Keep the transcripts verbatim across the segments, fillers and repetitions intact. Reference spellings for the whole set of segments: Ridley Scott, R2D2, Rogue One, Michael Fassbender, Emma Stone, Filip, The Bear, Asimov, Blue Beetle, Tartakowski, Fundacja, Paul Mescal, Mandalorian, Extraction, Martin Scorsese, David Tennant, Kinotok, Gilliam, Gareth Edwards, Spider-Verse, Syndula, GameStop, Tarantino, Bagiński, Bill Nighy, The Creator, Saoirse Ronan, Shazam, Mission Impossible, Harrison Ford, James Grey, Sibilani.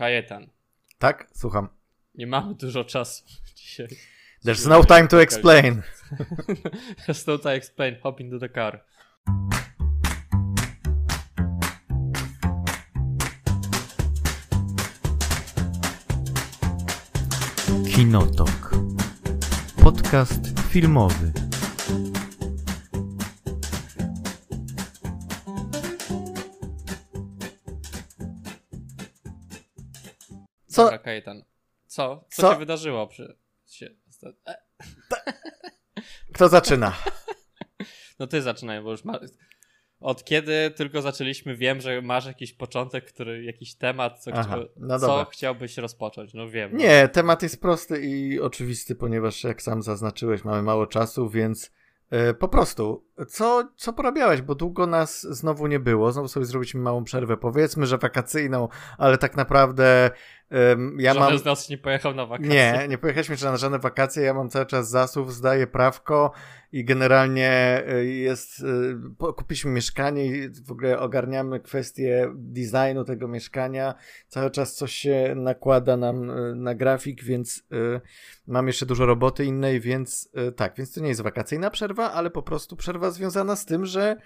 Kajetan. Tak? Słucham. Nie mamy dużo czasu dzisiaj. There's no time to explain. There's no time to explain. Hop into the car. Kinotok. Podcast filmowy. Co? Dobra, Kajetan. Co? Co? Co się wydarzyło przy... Kto zaczyna? No ty zaczynaj, bo już ma... Od kiedy tylko zaczęliśmy, wiem, że masz jakiś początek, który, jakiś temat, co, Aha, chci... no co chciałbyś rozpocząć, no wiem. Nie, no. Temat jest prosty i oczywisty, ponieważ jak sam zaznaczyłeś, mamy mało czasu, więc yy, po prostu, co, co porabiałeś, bo długo nas znowu nie było, znowu sobie zrobiliśmy małą przerwę, powiedzmy, że wakacyjną, ale tak naprawdę... Ja Żaden mam... z nas nie pojechał na wakacje. Nie, nie pojechaliśmy jeszcze na żadne wakacje. Ja mam cały czas zasób, zdaję prawko i generalnie jest. Kupiliśmy mieszkanie i w ogóle ogarniamy kwestię designu tego mieszkania. Cały czas coś się nakłada nam na grafik, więc mam jeszcze dużo roboty innej, więc tak, więc to nie jest wakacyjna przerwa, ale po prostu przerwa związana z tym, że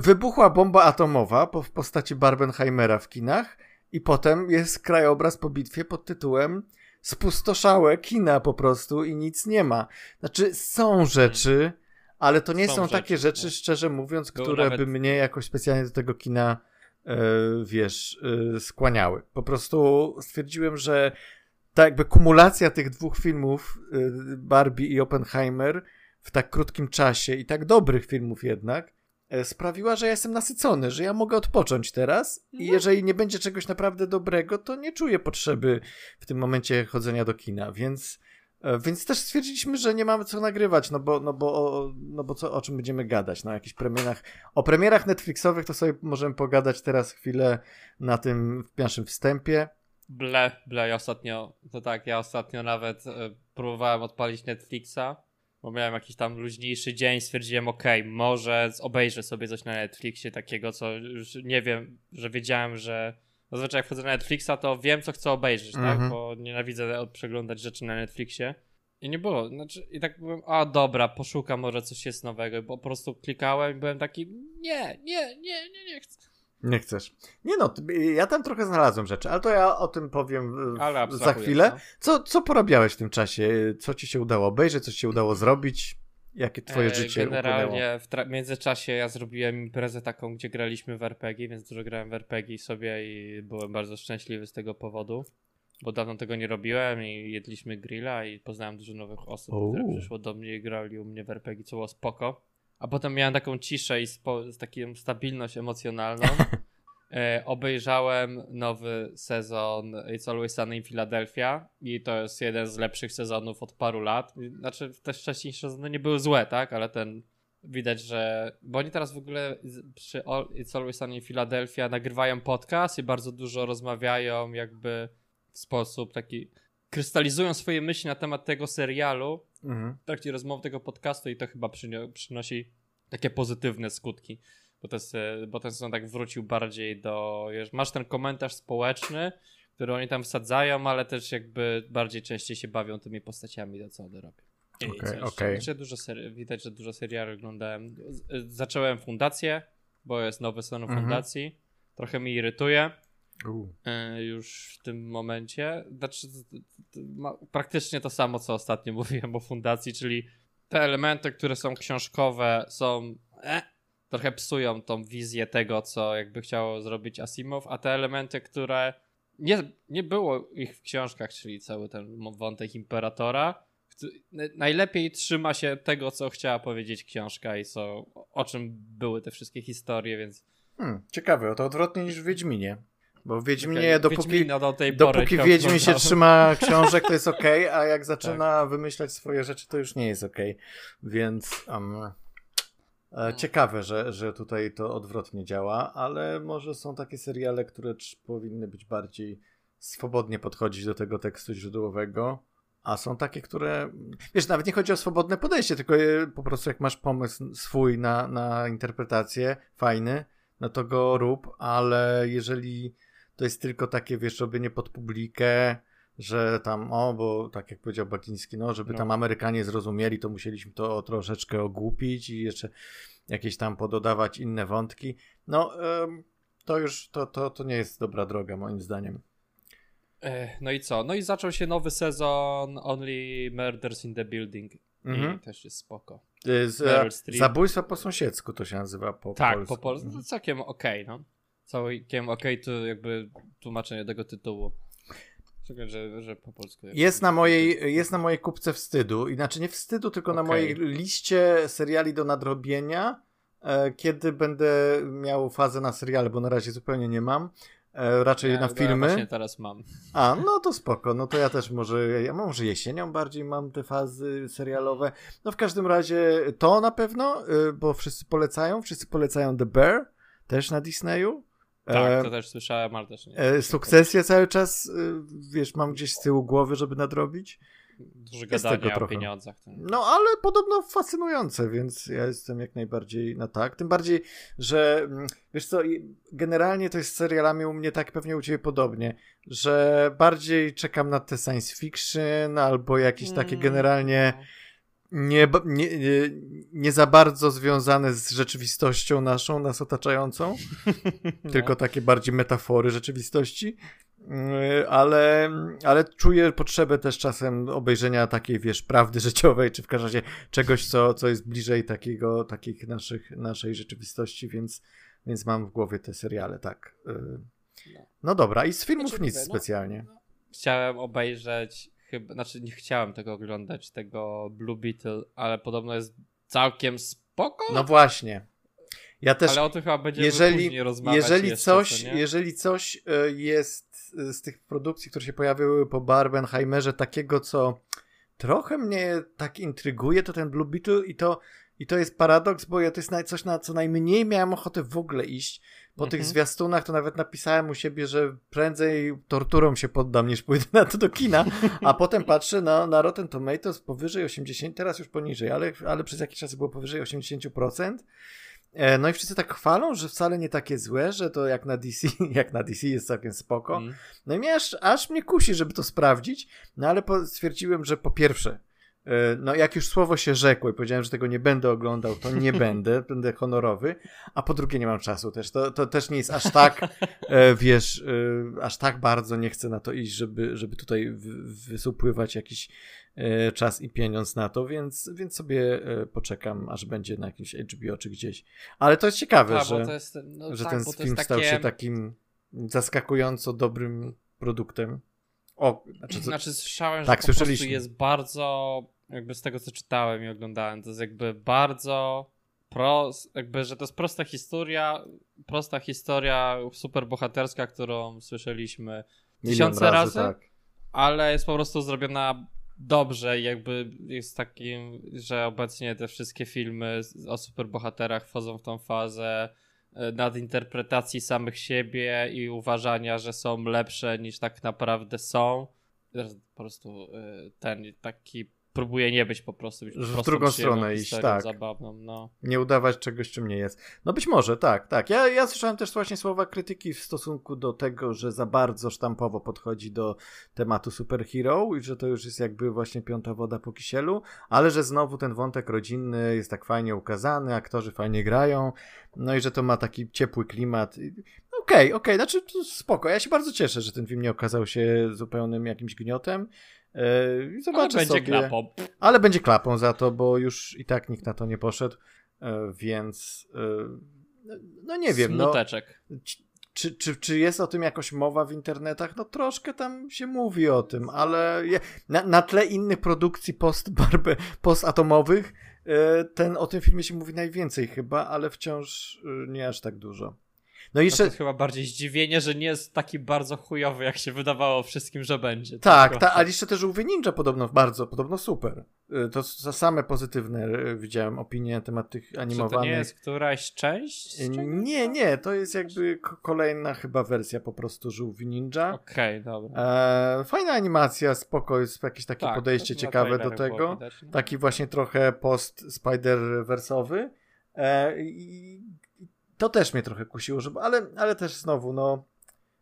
wybuchła bomba atomowa w postaci Barbenheimera w kinach. I potem jest krajobraz po bitwie pod tytułem Spustoszałe kina po prostu i nic nie ma. Znaczy są rzeczy, ale to nie są, są takie rzeczy, rzeczy, szczerze mówiąc, to które nawet... by mnie jakoś specjalnie do tego kina, e, wiesz, e, skłaniały. Po prostu stwierdziłem, że ta jakby kumulacja tych dwóch filmów, e, Barbie i Oppenheimer, w tak krótkim czasie i tak dobrych filmów jednak, sprawiła, że ja jestem nasycony, że ja mogę odpocząć teraz i jeżeli nie będzie czegoś naprawdę dobrego, to nie czuję potrzeby w tym momencie chodzenia do kina, więc, więc też stwierdziliśmy, że nie mamy co nagrywać, no bo, no bo, no bo co, o czym będziemy gadać, no o jakichś premierach, o premierach Netflixowych to sobie możemy pogadać teraz chwilę na tym naszym wstępie. Ble, ble, ja ostatnio, to tak, ja ostatnio nawet y, próbowałem odpalić Netflixa, bo miałem jakiś tam luźniejszy dzień, stwierdziłem, okej, okay, może obejrzę sobie coś na Netflixie takiego, co już nie wiem, że wiedziałem, że zazwyczaj jak wchodzę na Netflixa, to wiem, co chcę obejrzeć, mm-hmm. tak, bo nienawidzę przeglądać rzeczy na Netflixie i nie było, znaczy i tak byłem, a dobra, poszukam, może coś jest nowego, bo po prostu klikałem i byłem taki, nie, nie, nie, nie, nie chcę. Nie chcesz. Nie no, ja tam trochę znalazłem rzeczy, ale to ja o tym powiem w, za chwilę. No. Co, co porabiałeś w tym czasie? Co ci się udało obejrzeć? Co ci się udało zrobić? Jakie twoje e, życie generalnie upłynęło? Generalnie w tra- międzyczasie ja zrobiłem imprezę taką, gdzie graliśmy w er pe gie, więc dużo grałem w er pe gie sobie i byłem bardzo szczęśliwy z tego powodu, bo dawno tego nie robiłem i jedliśmy grilla i poznałem dużo nowych osób, Uuu. które przyszło do mnie i grali u mnie w er pe gie, co było spoko. A potem miałem taką ciszę i spo, taką stabilność emocjonalną. E, obejrzałem nowy sezon It's Always Sunny in Philadelphia i to jest jeden z lepszych sezonów od paru lat. Znaczy też wcześniejsze sezony nie były złe, tak? Ale ten widać, że... Bo oni teraz w ogóle przy It's Always Sunny in Philadelphia nagrywają podcast i bardzo dużo rozmawiają jakby w sposób taki... Krystalizują swoje myśli na temat tego serialu mhm. w trakcie rozmowy tego podcastu i to chyba przynio- przynosi takie pozytywne skutki, bo, to jest, bo ten sezon tak wrócił bardziej do... Masz ten komentarz społeczny, który oni tam wsadzają, ale też jakby bardziej częściej się bawią tymi postaciami, to co one robią. Okay, okay. Widać, że dużo ser- widać, że dużo seriali oglądałem. Z- zacząłem Fundację, bo jest nowy sezon mhm. Fundacji. Trochę mi irytuje. Y, już w tym momencie znaczy, t, t, ma, praktycznie to samo, co ostatnio mówiłem o Fundacji, czyli te elementy, które są książkowe, są e, trochę psują tą wizję tego, co jakby chciało zrobić Asimov, a te elementy, które nie, nie było ich w książkach, czyli cały ten wątek imperatora, najlepiej trzyma się tego, co chciała powiedzieć książka i co, o czym były te wszystkie historie, więc hmm, ciekawe, to odwrotnie niż w Wiedźminie. Bo w Wiedźminie, okay. dopóki, do dopóki Wiedźmin się trzyma książek, to jest okej, okay, a jak zaczyna tak. wymyślać swoje rzeczy, to już nie jest okej. Okay. Więc um, e, ciekawe, że, że tutaj to odwrotnie działa, ale może są takie seriale, które powinny być bardziej swobodnie podchodzić do tego tekstu źródłowego, a są takie, które... Wiesz, nawet nie chodzi o swobodne podejście, tylko je, po prostu jak masz pomysł swój na, na interpretację, fajny, no to go rób, ale jeżeli... to jest tylko takie, wiesz, żeby nie pod publikę, że tam, o, bo tak jak powiedział Bagiński, no, żeby no. tam Amerykanie zrozumieli, to musieliśmy to troszeczkę ogłupić i jeszcze jakieś tam pododawać inne wątki. No, ym, to już, to, to, to nie jest dobra droga moim zdaniem. No i co? No i zaczął się nowy sezon Only Murders in the Building. Mm-hmm. I też jest spoko. Zabójstwa po sąsiedzku to się nazywa po tak, polsku. Tak, po polsku. Mm-hmm. Całkiem okej, okay, no. Całkiem okej, okay, to jakby tłumaczenie tego tytułu. Czekaj, że, że po polsku. Jest na, mojej, jest na mojej kupce wstydu. Inaczej nie wstydu, tylko okay. na mojej liście seriali do nadrobienia, e, kiedy będę miał fazę na seriale, bo na razie zupełnie nie mam. E, raczej nie, na filmy. Ja właśnie teraz mam. A, no to spoko. No to ja też może, ja może jesienią bardziej mam te fazy serialowe. No w każdym razie to na pewno, y, bo wszyscy polecają. Wszyscy polecają The Bear, też na Disneyu. Tak, to też słyszałem, ale też nie. E, sukcesję cały czas, wiesz, mam gdzieś z tyłu głowy, żeby nadrobić. Dużo gadania o pieniądzach. No, ale podobno fascynujące, więc ja jestem jak najbardziej na tak. Tym bardziej, że wiesz co, generalnie to jest z serialami u mnie tak, pewnie u ciebie podobnie, że bardziej czekam na te science fiction albo jakieś mm. takie generalnie nie, nie, nie za bardzo związane z rzeczywistością naszą, nas otaczającą, no. tylko takie bardziej metafory rzeczywistości, ale, ale czuję potrzebę też czasem obejrzenia takiej, wiesz, prawdy życiowej, czy w każdym razie czegoś, co, co jest bliżej takiego, takich naszych, naszej rzeczywistości, więc, więc mam w głowie te seriale, tak. No dobra, i z filmów znaczy, nic no, specjalnie. No, chciałem obejrzeć chyba, znaczy nie chciałem tego oglądać, tego Blue Beetle, ale podobno jest całkiem spoko. No właśnie. Ja też, ale o tym chyba będziemy jeżeli, później rozmawiać. Jeżeli, jeszcze, coś, co, jeżeli coś jest z tych produkcji, które się pojawiły po Barbenheimerze, takiego, co trochę mnie tak intryguje, to ten Blue Beetle i to, i to jest paradoks, bo ja to jest coś, na co najmniej miałem ochotę w ogóle iść. Po mhm. tych zwiastunach to nawet napisałem u siebie, że prędzej torturą się poddam, niż pójdę na to do kina, a potem patrzę na, na Rotten Tomatoes powyżej osiemdziesiąt procent, teraz już poniżej, ale, ale przez jakiś czas było powyżej osiemdziesiąt procent. No i wszyscy tak chwalą, że wcale nie takie złe, że to jak na D C, jak na D C jest całkiem spoko. Mm. No i aż, aż mnie kusi, żeby to sprawdzić, no ale po, stwierdziłem, że po pierwsze, no jak już słowo się rzekło i powiedziałem, że tego nie będę oglądał, to nie będę, będę honorowy, a po drugie nie mam czasu też, to, to też nie jest aż tak, wiesz, aż tak bardzo nie chcę na to iść, żeby, żeby tutaj wysupływać jakiś czas i pieniądz na to, więc, więc sobie poczekam, aż będzie na jakimś H B O czy gdzieś. Ale to jest ciekawe, a, że, to jest, no że tak, ten film stał takie... się takim zaskakująco dobrym produktem. O, znaczy, znaczy słyszałem, tak, że po prostu jest bardzo, jakby z tego co czytałem i oglądałem, to jest jakby bardzo prost, jakby, że to jest prosta historia, prosta historia superbohaterska, którą słyszeliśmy tysiące razy, razy tak. ale jest po prostu zrobiona dobrze, jakby jest takim, że obecnie te wszystkie filmy o superbohaterach wchodzą w tą fazę nadinterpretacji samych siebie i uważania, że są lepsze niż tak naprawdę są. Po prostu ten taki próbuje nie być po prostu. Być w drugą stronę iść, tak. Zabawną, no. Nie udawać czegoś, czym nie jest. No być może, tak, tak. Ja, ja słyszałem też właśnie słowa krytyki w stosunku do tego, że za bardzo sztampowo podchodzi do tematu superhero i że to już jest jakby właśnie piąta woda po kisielu, ale że znowu ten wątek rodzinny jest tak fajnie ukazany, aktorzy fajnie grają, no i że to ma taki ciepły klimat. Okej, okay, okej, okay, znaczy spoko. Ja się bardzo cieszę, że ten film nie okazał się zupełnym jakimś gniotem. Yy, zobaczę ale będzie sobie. Klapą. Ale będzie klapą za to, bo już i tak nikt na to nie poszedł, yy, więc yy, no nie wiem. Smuteczek. No, czy, czy, czy jest o tym jakoś mowa w internetach? No troszkę tam się mówi o tym, ale je, na, na tle innych produkcji post-barbe, postatomowych yy, ten, o tym filmie się mówi najwięcej chyba, ale wciąż yy, nie aż tak dużo. No i jeszcze... To jest chyba bardziej zdziwienie, że nie jest taki bardzo chujowy, jak się wydawało wszystkim, że będzie. Tak, ta, ale jeszcze też Żółwie Ninja podobno bardzo, podobno super. To za same pozytywne widziałem opinie na temat tych animowanych. Czy to nie jest któraś część? Nie, nie, to jest jakby kolejna chyba wersja po prostu Żółwi Ninja. Okej, okay, dobra. E, fajna animacja, spoko, jest jakieś takie tak, podejście ciekawe do tego. Widać, no. Taki właśnie trochę post-Spider-Wersowy. E, i... To też mnie trochę kusiło, żeby, ale, ale też znowu, no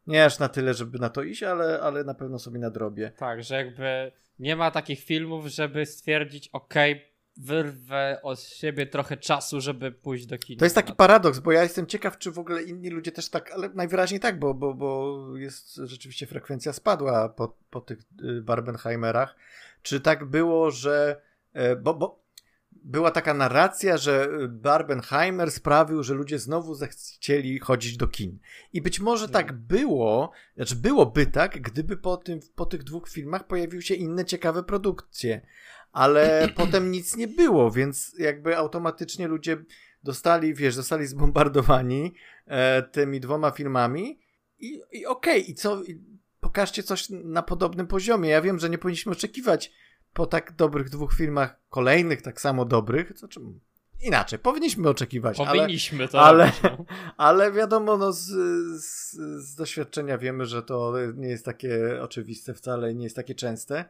nie aż na tyle, żeby na to iść, ale, ale na pewno sobie nadrobię. Tak, że jakby nie ma takich filmów, żeby stwierdzić, okej, okay, wyrwę od siebie trochę czasu, żeby pójść do kina. To jest taki paradoks, bo ja jestem ciekaw, czy w ogóle inni ludzie też tak, ale najwyraźniej tak, bo, bo, bo jest rzeczywiście frekwencja spadła po, po tych Barbenheimerach. Czy tak było, że... Bo, bo była taka narracja, że Barbenheimer sprawił, że ludzie znowu zechcieli chodzić do kin. I być może no. tak było, znaczy byłoby tak, gdyby po, tym, po tych dwóch filmach pojawiły się inne ciekawe produkcje. Ale potem nic nie było, więc jakby automatycznie ludzie dostali, wiesz, zostali zbombardowani e, tymi dwoma filmami i, i okej, okay, i co, i pokażcie coś na podobnym poziomie. Ja wiem, że nie powinniśmy oczekiwać po tak dobrych dwóch filmach kolejnych, tak samo dobrych, to czym inaczej, powinniśmy oczekiwać. Powinniśmy, to ale, ale, ale wiadomo, no z, z, z doświadczenia wiemy, że to nie jest takie oczywiste wcale i nie jest takie częste.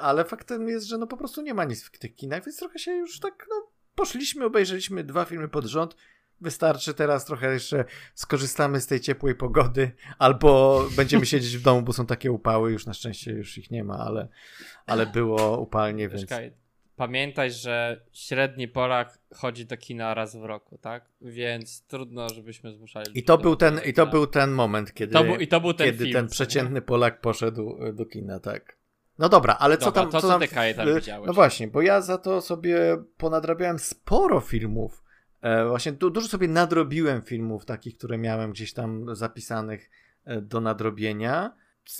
Ale faktem jest, że no po prostu nie ma nic w tych kinach, więc trochę się już tak, no poszliśmy, obejrzeliśmy dwa filmy pod rząd, wystarczy teraz trochę jeszcze skorzystamy z tej ciepłej pogody, albo będziemy siedzieć w domu, bo są takie upały, już na szczęście już ich nie ma, ale, ale było upalnie, więc... Pamiętaj, że średni Polak chodzi do kina raz w roku, tak? Więc trudno, żebyśmy zmuszali. I to, był ten, i to był ten moment, kiedy, to bu- i to był ten, kiedy film, ten przeciętny Polak poszedł do kina, tak? No dobra, ale dobra, co tam... To, co tam, ty Kaję tam widziałeś? No właśnie, bo ja za to sobie ponadrabiałem sporo filmów. E, właśnie du- dużo sobie nadrobiłem filmów takich, które miałem gdzieś tam zapisanych e, do nadrobienia.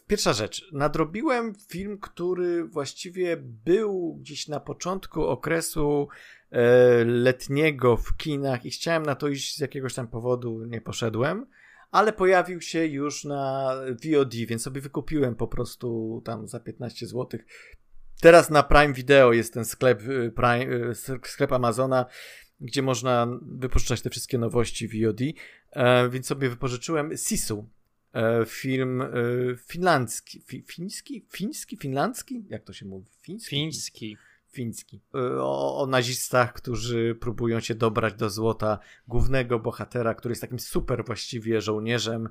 Pierwsza rzecz. Nadrobiłem film, który właściwie był gdzieś na początku okresu e, letniego w kinach i chciałem na to iść z jakiegoś tam powodu, nie poszedłem. Ale pojawił się już na V O D, więc sobie wykupiłem po prostu tam za piętnaście złotych. Teraz na Prime Video jest ten sklep, Prime, sklep Amazona, gdzie można wypożyczać te wszystkie nowości V O D, e, więc sobie wypożyczyłem Sisu, e, film e, finlandzki, fi, fiński, fiński, finlandzki, jak to się mówi? Fiński. Fiński. Fiński. O, o nazistach, którzy próbują się dobrać do złota głównego bohatera, który jest takim super właściwie żołnierzem.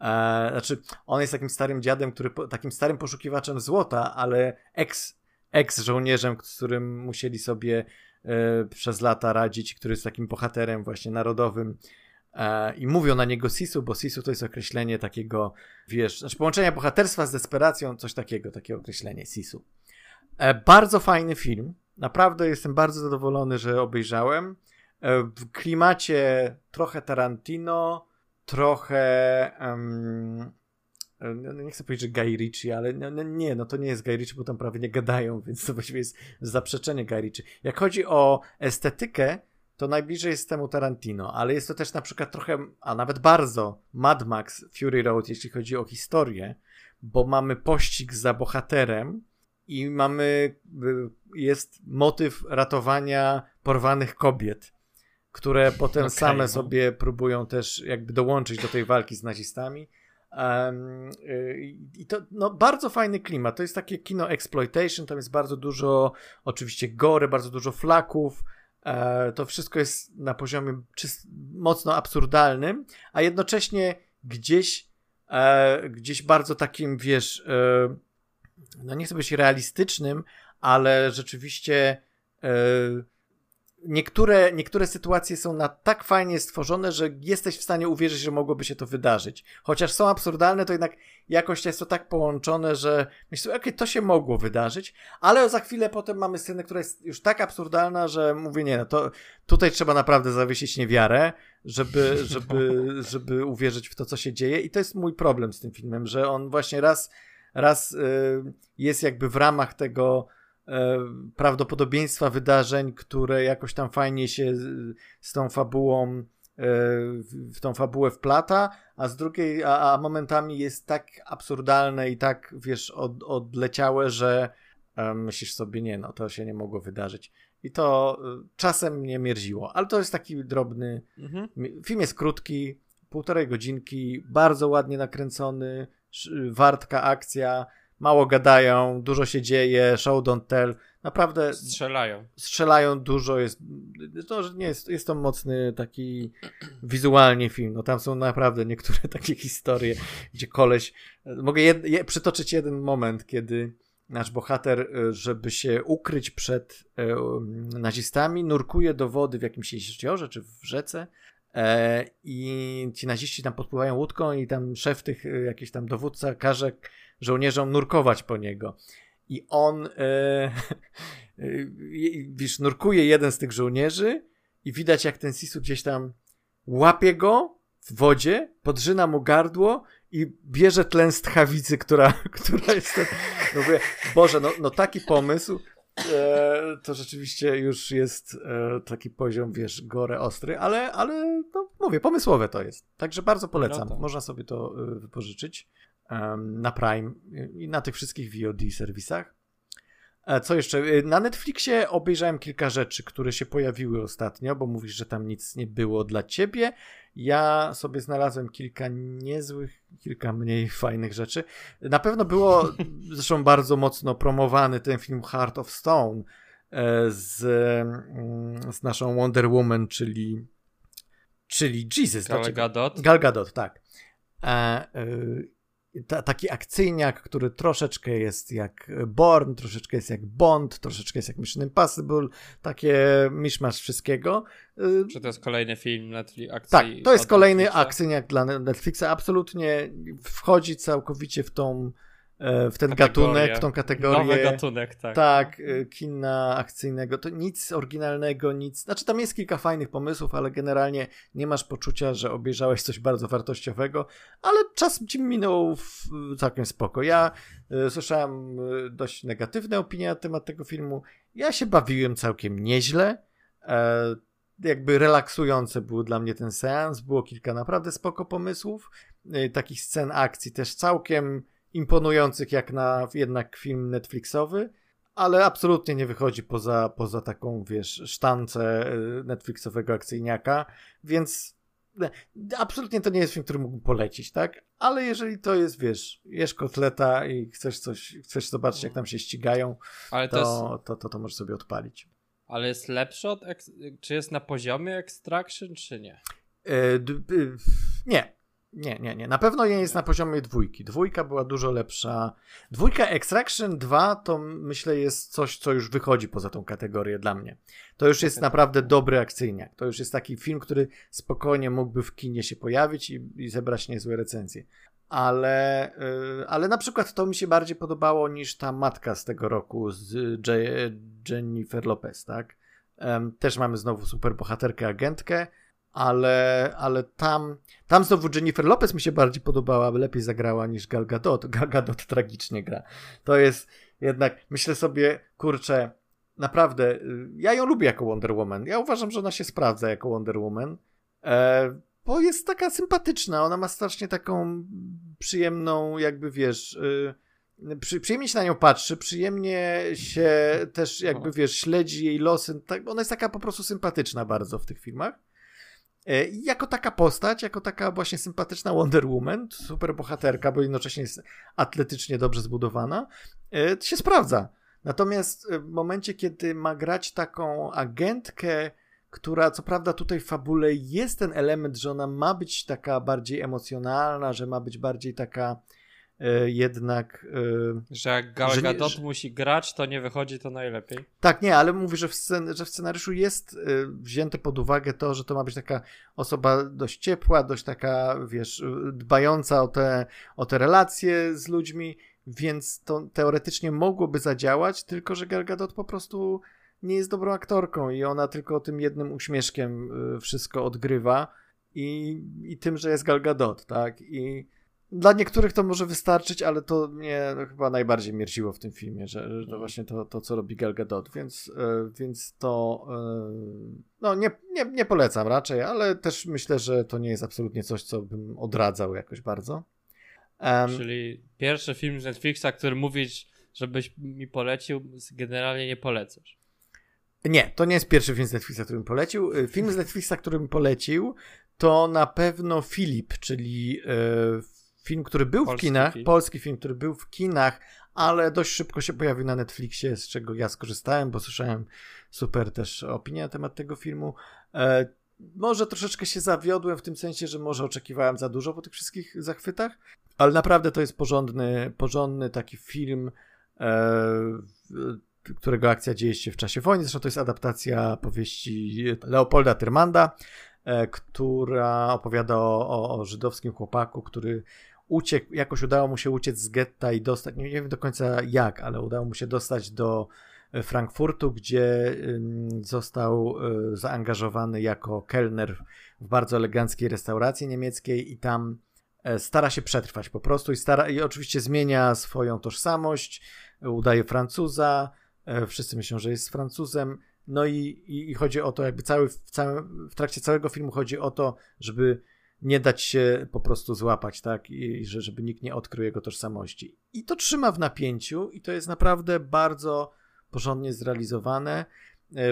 E, znaczy, on jest takim starym dziadem, który takim starym poszukiwaczem złota, ale eks, eks-żołnierzem, z którym musieli sobie e, przez lata radzić, który jest takim bohaterem właśnie narodowym. E, I mówią na niego Sisu, bo Sisu to jest określenie takiego, wiesz, znaczy połączenia bohaterstwa z desperacją, coś takiego, takie określenie Sisu. Bardzo fajny film. Naprawdę jestem bardzo zadowolony, że obejrzałem. W klimacie trochę Tarantino, trochę... Um, nie chcę powiedzieć, że Guy Ritchie, ale no, nie, no to nie jest Guy Ritchie, bo tam prawie nie gadają, więc to właściwie jest zaprzeczenie Guy Ritchie. Jak chodzi o estetykę, to najbliżej jest temu Tarantino, ale jest to też na przykład trochę, a nawet bardzo Mad Max Fury Road, jeśli chodzi o historię, bo mamy pościg za bohaterem, i mamy, jest motyw ratowania porwanych kobiet, które potem okay, same no. sobie próbują też jakby dołączyć do tej walki z nazistami. Um, I to no, bardzo fajny klimat. To jest takie kino exploitation, tam jest bardzo dużo oczywiście gory, bardzo dużo flaków. E, to wszystko jest na poziomie czyst, mocno absurdalnym, a jednocześnie gdzieś, e, gdzieś bardzo takim, wiesz... E, no nie chcę być realistycznym, ale rzeczywiście yy, niektóre, niektóre sytuacje są na tak fajnie stworzone, że jesteś w stanie uwierzyć, że mogłoby się to wydarzyć. Chociaż są absurdalne, to jednak jakoś jest to tak połączone, że myślę, okej, okay, to się mogło wydarzyć, ale za chwilę potem mamy scenę, która jest już tak absurdalna, że mówię, nie, no to tutaj trzeba naprawdę zawiesić niewiarę, żeby, żeby, żeby uwierzyć w to, co się dzieje i to jest mój problem z tym filmem, że on właśnie raz Raz y, jest jakby w ramach tego y, prawdopodobieństwa wydarzeń, które jakoś tam fajnie się z, z tą fabułą, y, w tą fabułę wplata, a z drugiej, a, a momentami jest tak absurdalne i tak, wiesz, od, odleciałe, że y, myślisz sobie, nie, no to się nie mogło wydarzyć. I to y, czasem mnie mierziło, ale to jest taki drobny... Mhm. Film jest krótki, półtorej godzinki, bardzo ładnie nakręcony, wartka akcja, mało gadają, dużo się dzieje, show don't tell, naprawdę strzelają, strzelają dużo, jest, to, że nie jest, jest to mocny taki wizualnie film, no tam są naprawdę niektóre takie historie, gdzie koleś, mogę jed, je, przytoczyć jeden moment, kiedy nasz bohater, żeby się ukryć przed e, nazistami, nurkuje do wody w jakimś jeziorze czy w rzece, e, i ci naziści tam podpływają łódką i tam szef tych, jakiś tam dowódca każe żołnierzom nurkować po niego. I on, e, e, wiesz, nurkuje jeden z tych żołnierzy i widać, jak ten Sisu gdzieś tam łapie go w wodzie, podrzyna mu gardło i bierze tlen z tchawicy, która, która jest... Ten, no mówię, Boże, no, no taki pomysł, e, to rzeczywiście już jest e, taki poziom, wiesz, gore, ostry, ale, ale no, mówię, pomysłowe to jest. Także bardzo polecam. No to... Można sobie to e, wypożyczyć na Prime i na tych wszystkich V O D serwisach. Co jeszcze? Na Netflixie obejrzałem kilka rzeczy, które się pojawiły ostatnio, bo mówisz, że tam nic nie było dla ciebie. Ja sobie znalazłem kilka niezłych, kilka mniej fajnych rzeczy. Na pewno było zresztą bardzo mocno promowany ten film Heart of Stone z, z naszą Wonder Woman, czyli czyli Jesus. Gal znaczy, Gadot. Gal Gadot, tak. A, y- Ta, taki akcyjniak, który troszeczkę jest jak Bourne, troszeczkę jest jak Bond, troszeczkę jest jak Mission Impossible, takie miszmasz wszystkiego. Czy to jest kolejny film Netflix, akcji? Tak, to jest kolejny Netflixa? Akcyjniak dla Netflixa, absolutnie wchodzi całkowicie w tą w ten kategorię. Gatunek, w tą kategorię. Nowy gatunek, tak. Tak, kina akcyjnego, to nic oryginalnego, nic, znaczy tam jest kilka fajnych pomysłów, ale generalnie nie masz poczucia, że obejrzałeś coś bardzo wartościowego, ale czas ci minął całkiem spoko. Ja y, słyszałem dość negatywne opinie na temat tego filmu, ja się bawiłem całkiem nieźle, e, jakby relaksujące był dla mnie ten seans, było kilka naprawdę spoko pomysłów, y, takich scen akcji też całkiem imponujących jak na jednak film Netflixowy, ale absolutnie nie wychodzi poza, poza taką, wiesz, sztancę Netflixowego akcyjniaka, więc absolutnie to nie jest film, który mógłbym polecić, tak? Ale jeżeli to jest, wiesz, jesz kotleta i chcesz coś, chcesz zobaczyć, jak tam się ścigają, ale to, to, jest... to, to, to możesz sobie odpalić. Ale jest lepszy od, czy jest na poziomie Extraction, czy nie? Yy, yy, nie. Nie, nie, nie. Na pewno nie jest na poziomie dwójki. Dwójka była dużo lepsza. Dwójka Extraction dwa to myślę jest coś, co już wychodzi poza tą kategorię dla mnie. To już jest naprawdę dobry akcyjniak. To już jest taki film, który spokojnie mógłby w kinie się pojawić i, i zebrać niezłe recenzje. Ale, yy, ale na przykład to mi się bardziej podobało niż ta matka z tego roku z J- Jennifer Lopez, tak? Um, też mamy znowu super bohaterkę, agentkę. Ale, ale tam, tam znowu Jennifer Lopez mi się bardziej podobała, aby lepiej zagrała niż Gal Gadot. Gal Gadot tragicznie gra. To jest jednak, myślę sobie, kurczę, naprawdę, ja ją lubię jako Wonder Woman. Ja uważam, że ona się sprawdza jako Wonder Woman, e, bo jest taka sympatyczna. Ona ma strasznie taką przyjemną, jakby wiesz, y, przy, przyjemnie się na nią patrzy, przyjemnie się też jakby wiesz, śledzi jej losy. Tak, ona jest taka po prostu sympatyczna bardzo w tych filmach. I jako taka postać, jako taka właśnie sympatyczna Wonder Woman, super bohaterka, bo jednocześnie jest atletycznie dobrze zbudowana, się sprawdza. Natomiast w momencie, kiedy ma grać taką agentkę, która co prawda tutaj w fabule jest ten element, że ona ma być taka bardziej emocjonalna, że ma być bardziej taka jednak... Że jak Gal Gadot że... musi grać, to nie wychodzi to najlepiej. Tak, nie, ale mówi, że w, scen- że w scenariuszu jest wzięte pod uwagę to, że to ma być taka osoba dość ciepła, dość taka, wiesz, dbająca o te, o te relacje z ludźmi, więc to teoretycznie mogłoby zadziałać, tylko że Gal Gadot po prostu nie jest dobrą aktorką i ona tylko tym jednym uśmieszkiem wszystko odgrywa i, i tym, że jest Gal Gadot, tak? I dla niektórych to może wystarczyć, ale to mnie no, chyba najbardziej mierziło w tym filmie, że, że to właśnie to, to, co robi Gal Gadot, więc, yy, więc to yy, no nie, nie, nie polecam raczej, ale też myślę, że to nie jest absolutnie coś, co bym odradzał jakoś bardzo. Um, Czyli pierwszy film z Netflixa, który mówisz, żebyś mi polecił, generalnie nie polecasz. Nie, to nie jest pierwszy film z Netflixa, który bym polecił. Film z Netflixa, który bym polecił, to na pewno Filip, czyli yy, film, który był polski w kinach, film. polski film, który był w kinach, ale dość szybko się pojawił na Netflixie, z czego ja skorzystałem, bo słyszałem super też opinię na temat tego filmu. E, może troszeczkę się zawiodłem w tym sensie, że może oczekiwałem za dużo po tych wszystkich zachwytach, ale naprawdę to jest porządny, porządny taki film, e, którego akcja dzieje się w czasie wojny. Zresztą to jest adaptacja powieści Leopolda Tyrmanda, e, która opowiada o, o, o żydowskim chłopaku, który uciekł, jakoś udało mu się uciec z getta i dostać, nie wiem do końca jak, ale udało mu się dostać do Frankfurtu, gdzie został zaangażowany jako kelner w bardzo eleganckiej restauracji niemieckiej i tam stara się przetrwać po prostu i, stara, i oczywiście zmienia swoją tożsamość, udaje Francuza, wszyscy myślą, że jest Francuzem, no i, i, i chodzi o to, jakby cały, w, całym, w trakcie całego filmu chodzi o to, żeby nie dać się po prostu złapać, tak, i żeby nikt nie odkrył jego tożsamości. I to trzyma w napięciu i to jest naprawdę bardzo porządnie zrealizowane.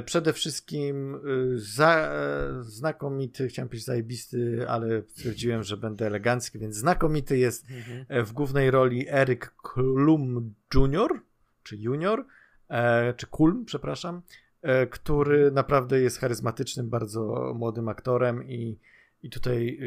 Przede wszystkim za, znakomity, chciałem powiedzieć zajebisty, ale stwierdziłem, że będę elegancki, więc znakomity jest w głównej roli Eric Kulm junior, czy junior, czy Kulm, przepraszam, który naprawdę jest charyzmatycznym, bardzo młodym aktorem i I tutaj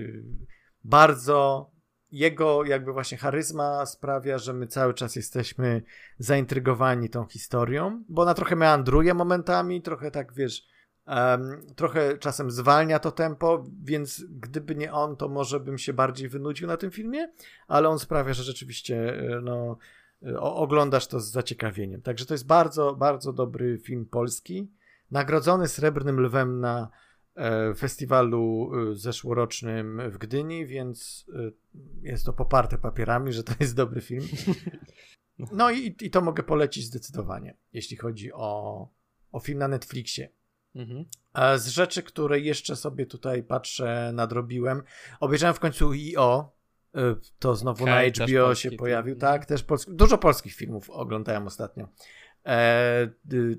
bardzo jego jakby właśnie charyzma sprawia, że my cały czas jesteśmy zaintrygowani tą historią, bo ona trochę meandruje momentami, trochę tak wiesz, um, trochę czasem zwalnia to tempo, więc gdyby nie on, to może bym się bardziej wynudził na tym filmie, ale on sprawia, że rzeczywiście no, oglądasz to z zaciekawieniem. Także to jest bardzo, bardzo dobry film polski, nagrodzony Srebrnym Lwem na festiwalu zeszłorocznym w Gdyni, więc jest to poparte papierami, że to jest dobry film. No i, i to mogę polecić zdecydowanie, jeśli chodzi o, o film na Netflixie. Mhm. Z rzeczy, które jeszcze sobie tutaj patrzę, nadrobiłem, obejrzałem w końcu I O, to znowu okay, na H B O się pojawił. Film. Tak, też polski, dużo polskich filmów oglądałem ostatnio. E,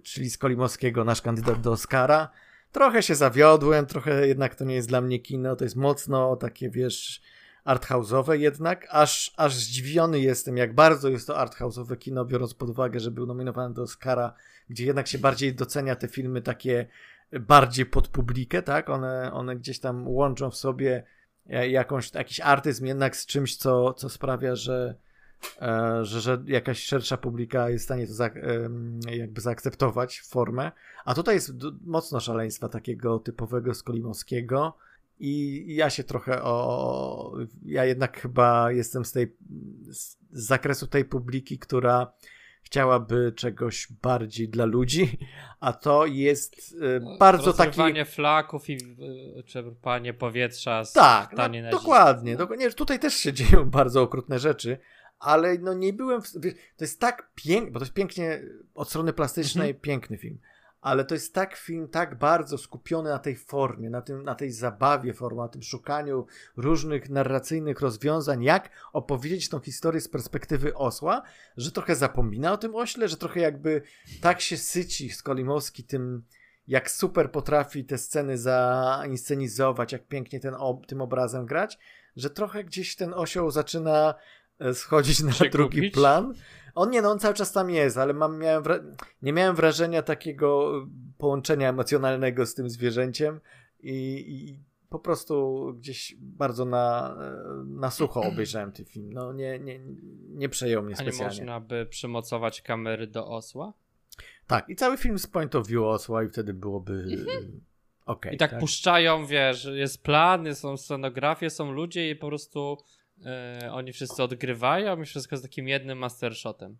czyli Skolimowskiego, nasz kandydat do Oscara. Trochę się zawiodłem, trochę jednak to nie jest dla mnie kino, to jest mocno takie, wiesz, arthouse'owe jednak, aż, aż zdziwiony jestem, jak bardzo jest to arthouse'owe kino, biorąc pod uwagę, że był nominowany do Oscara, gdzie jednak się bardziej docenia te filmy takie bardziej pod publikę, tak, one, one gdzieś tam łączą w sobie jakąś, jakiś artyzm jednak z czymś, co, co sprawia, że, że, że jakaś szersza publika jest w stanie to za, jakby zaakceptować formę, a tutaj jest mocno szaleństwa takiego typowego Skolimowskiego i ja się trochę o... ja jednak chyba jestem z tej z zakresu tej publiki, która chciałaby czegoś bardziej dla ludzi, a to jest no, bardzo takie... Rozrywanie flaków i czerpanie powietrza z... Tak, no, na dokładnie, dokładnie. Tutaj też się dzieją bardzo okrutne rzeczy, ale no nie byłem... W... To jest tak piękny, bo to jest pięknie od strony plastycznej, mm-hmm. piękny film, ale to jest tak film, tak bardzo skupiony na tej formie, na, tym, na tej zabawie formą, na tym szukaniu różnych narracyjnych rozwiązań, jak opowiedzieć tą historię z perspektywy osła, że trochę zapomina o tym ośle, że trochę jakby tak się syci Skolimowski tym, jak super potrafi te sceny zainscenizować, jak pięknie ten ob- tym obrazem grać, że trochę gdzieś ten osioł zaczyna schodzić na Cię drugi kupić? Plan. On nie, no on cały czas tam jest, ale mam, miałem wra- nie miałem wrażenia takiego połączenia emocjonalnego z tym zwierzęciem i, i po prostu gdzieś bardzo na, na sucho obejrzałem ten film. No nie, nie, nie przejął mnie specjalnie. A nie można by przymocować kamery do osła? Tak, i cały film z point of view osła i wtedy byłoby... Okay, I tak, tak puszczają, wiesz, jest plany, są scenografie, są ludzie i po prostu... Yy, oni wszyscy odgrywają i wszystko z takim jednym mastershotem.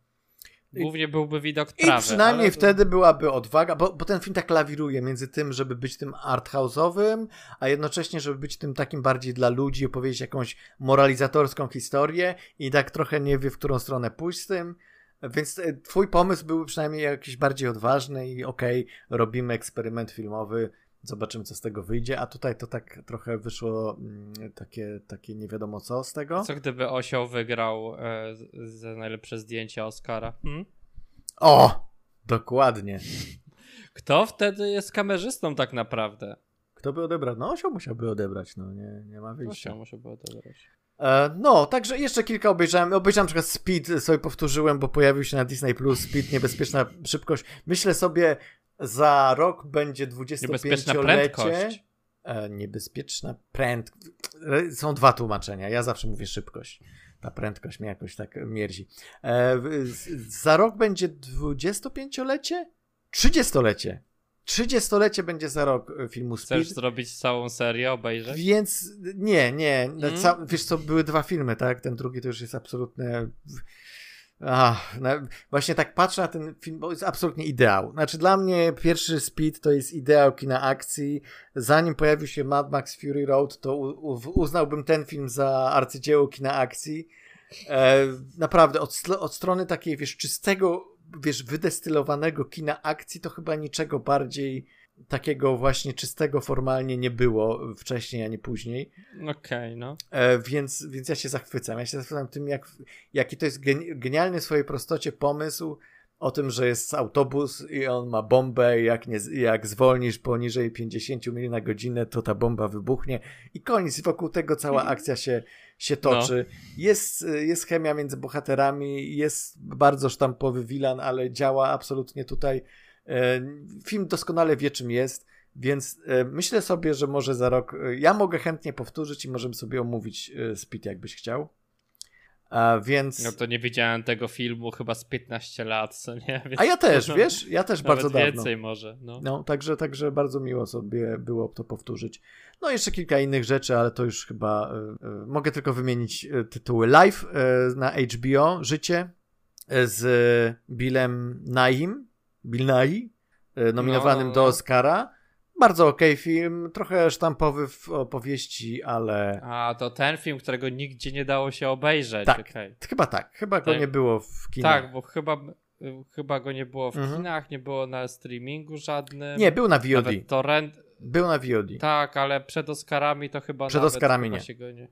Głównie byłby widok trawy. I przynajmniej ale... wtedy byłaby odwaga, bo, bo ten film tak lawiruje między tym, żeby być tym arthouse'owym, a jednocześnie, żeby być tym takim bardziej dla ludzi, opowiedzieć jakąś moralizatorską historię i tak trochę nie wie, w którą stronę pójść z tym. Więc twój pomysł był przynajmniej jakiś bardziej odważny i okej, okay, robimy eksperyment filmowy, zobaczymy, co z tego wyjdzie, a tutaj to tak trochę wyszło takie, takie nie wiadomo co z tego. Co gdyby osioł wygrał e, za najlepsze zdjęcie Oscara? Hmm? O! Dokładnie. Kto wtedy jest kamerzystą tak naprawdę? Kto by odebrał? No osioł musiałby odebrać, no nie, nie ma wyjścia. Osioł musiałby odebrać. E, no, także jeszcze kilka obejrzałem. Obejrzałem na przykład Speed, sobie powtórzyłem, bo pojawił się na Disney Plus. Speed, niebezpieczna szybkość. Myślę sobie, za rok będzie dwudziestopięciolecie. E, niebezpieczna prędkość. Są dwa tłumaczenia. Ja zawsze mówię szybkość. Ta prędkość mnie jakoś tak mierzi. E, za rok będzie dwudziestopięciolecie? trzydziestolecie. trzydziestolecie będzie za rok filmu Speed. Chcesz zrobić całą serię, obejrzeć? Więc nie, nie. Mm. Ca- wiesz co, były dwa filmy, tak? Ten drugi to już jest absolutne... Ach, na... Właśnie tak patrzę na ten film, bo jest absolutnie ideał. Znaczy dla mnie pierwszy Speed to jest ideał kina akcji. Zanim pojawił się Mad Max Fury Road, to u- u- uznałbym ten film za arcydzieło kina akcji. E, naprawdę, od, sl- od strony takiej, wiesz, czystego... wiesz, wydestylowanego kina akcji, to chyba niczego bardziej takiego właśnie czystego formalnie nie było wcześniej, ani później. Okej, okay, no. E, więc, więc ja się zachwycam. Ja się zachwycam tym, jak, jaki to jest geni- genialny w swojej prostocie pomysł o tym, że jest autobus i on ma bombę i jak, nie, jak zwolnisz poniżej pięćdziesiąt mil na godzinę, to ta bomba wybuchnie i koniec. Wokół tego cała akcja się się toczy. No. Jest, jest chemia między bohaterami, jest bardzo sztampowy wilan, ale działa absolutnie tutaj. E, film doskonale wie, czym jest, więc e, myślę sobie, że może za rok... E, ja mogę chętnie powtórzyć i możemy sobie omówić e, Speed, jakbyś chciał. A więc... No to nie widziałem tego filmu chyba z piętnaście lat, co nie? Więc... A ja też, no, wiesz? Ja też bardzo dawno. Więcej może. No, no także, także bardzo miło sobie było to powtórzyć. No jeszcze kilka innych rzeczy, ale to już chyba... Y, y, mogę tylko wymienić y, tytuły. Live y, na H B O, Życie y, z y, Billem Naim, Bill Nighy, y, nominowanym no, no. do Oscara. Bardzo okej okay film, trochę sztampowy w opowieści, ale... A, to ten film, którego nigdzie nie dało się obejrzeć. Tak, okay. Chyba tak. Chyba ten... go nie było w kinach. Tak, bo chyba, chyba go nie było w mhm. kinach, nie było na streamingu żadnym. Nie, był na V O D. Nawet torrent... Był na V O D. Tak, ale przed Oscarami to chyba przed nawet... Oscarami chyba nie. Się go nie...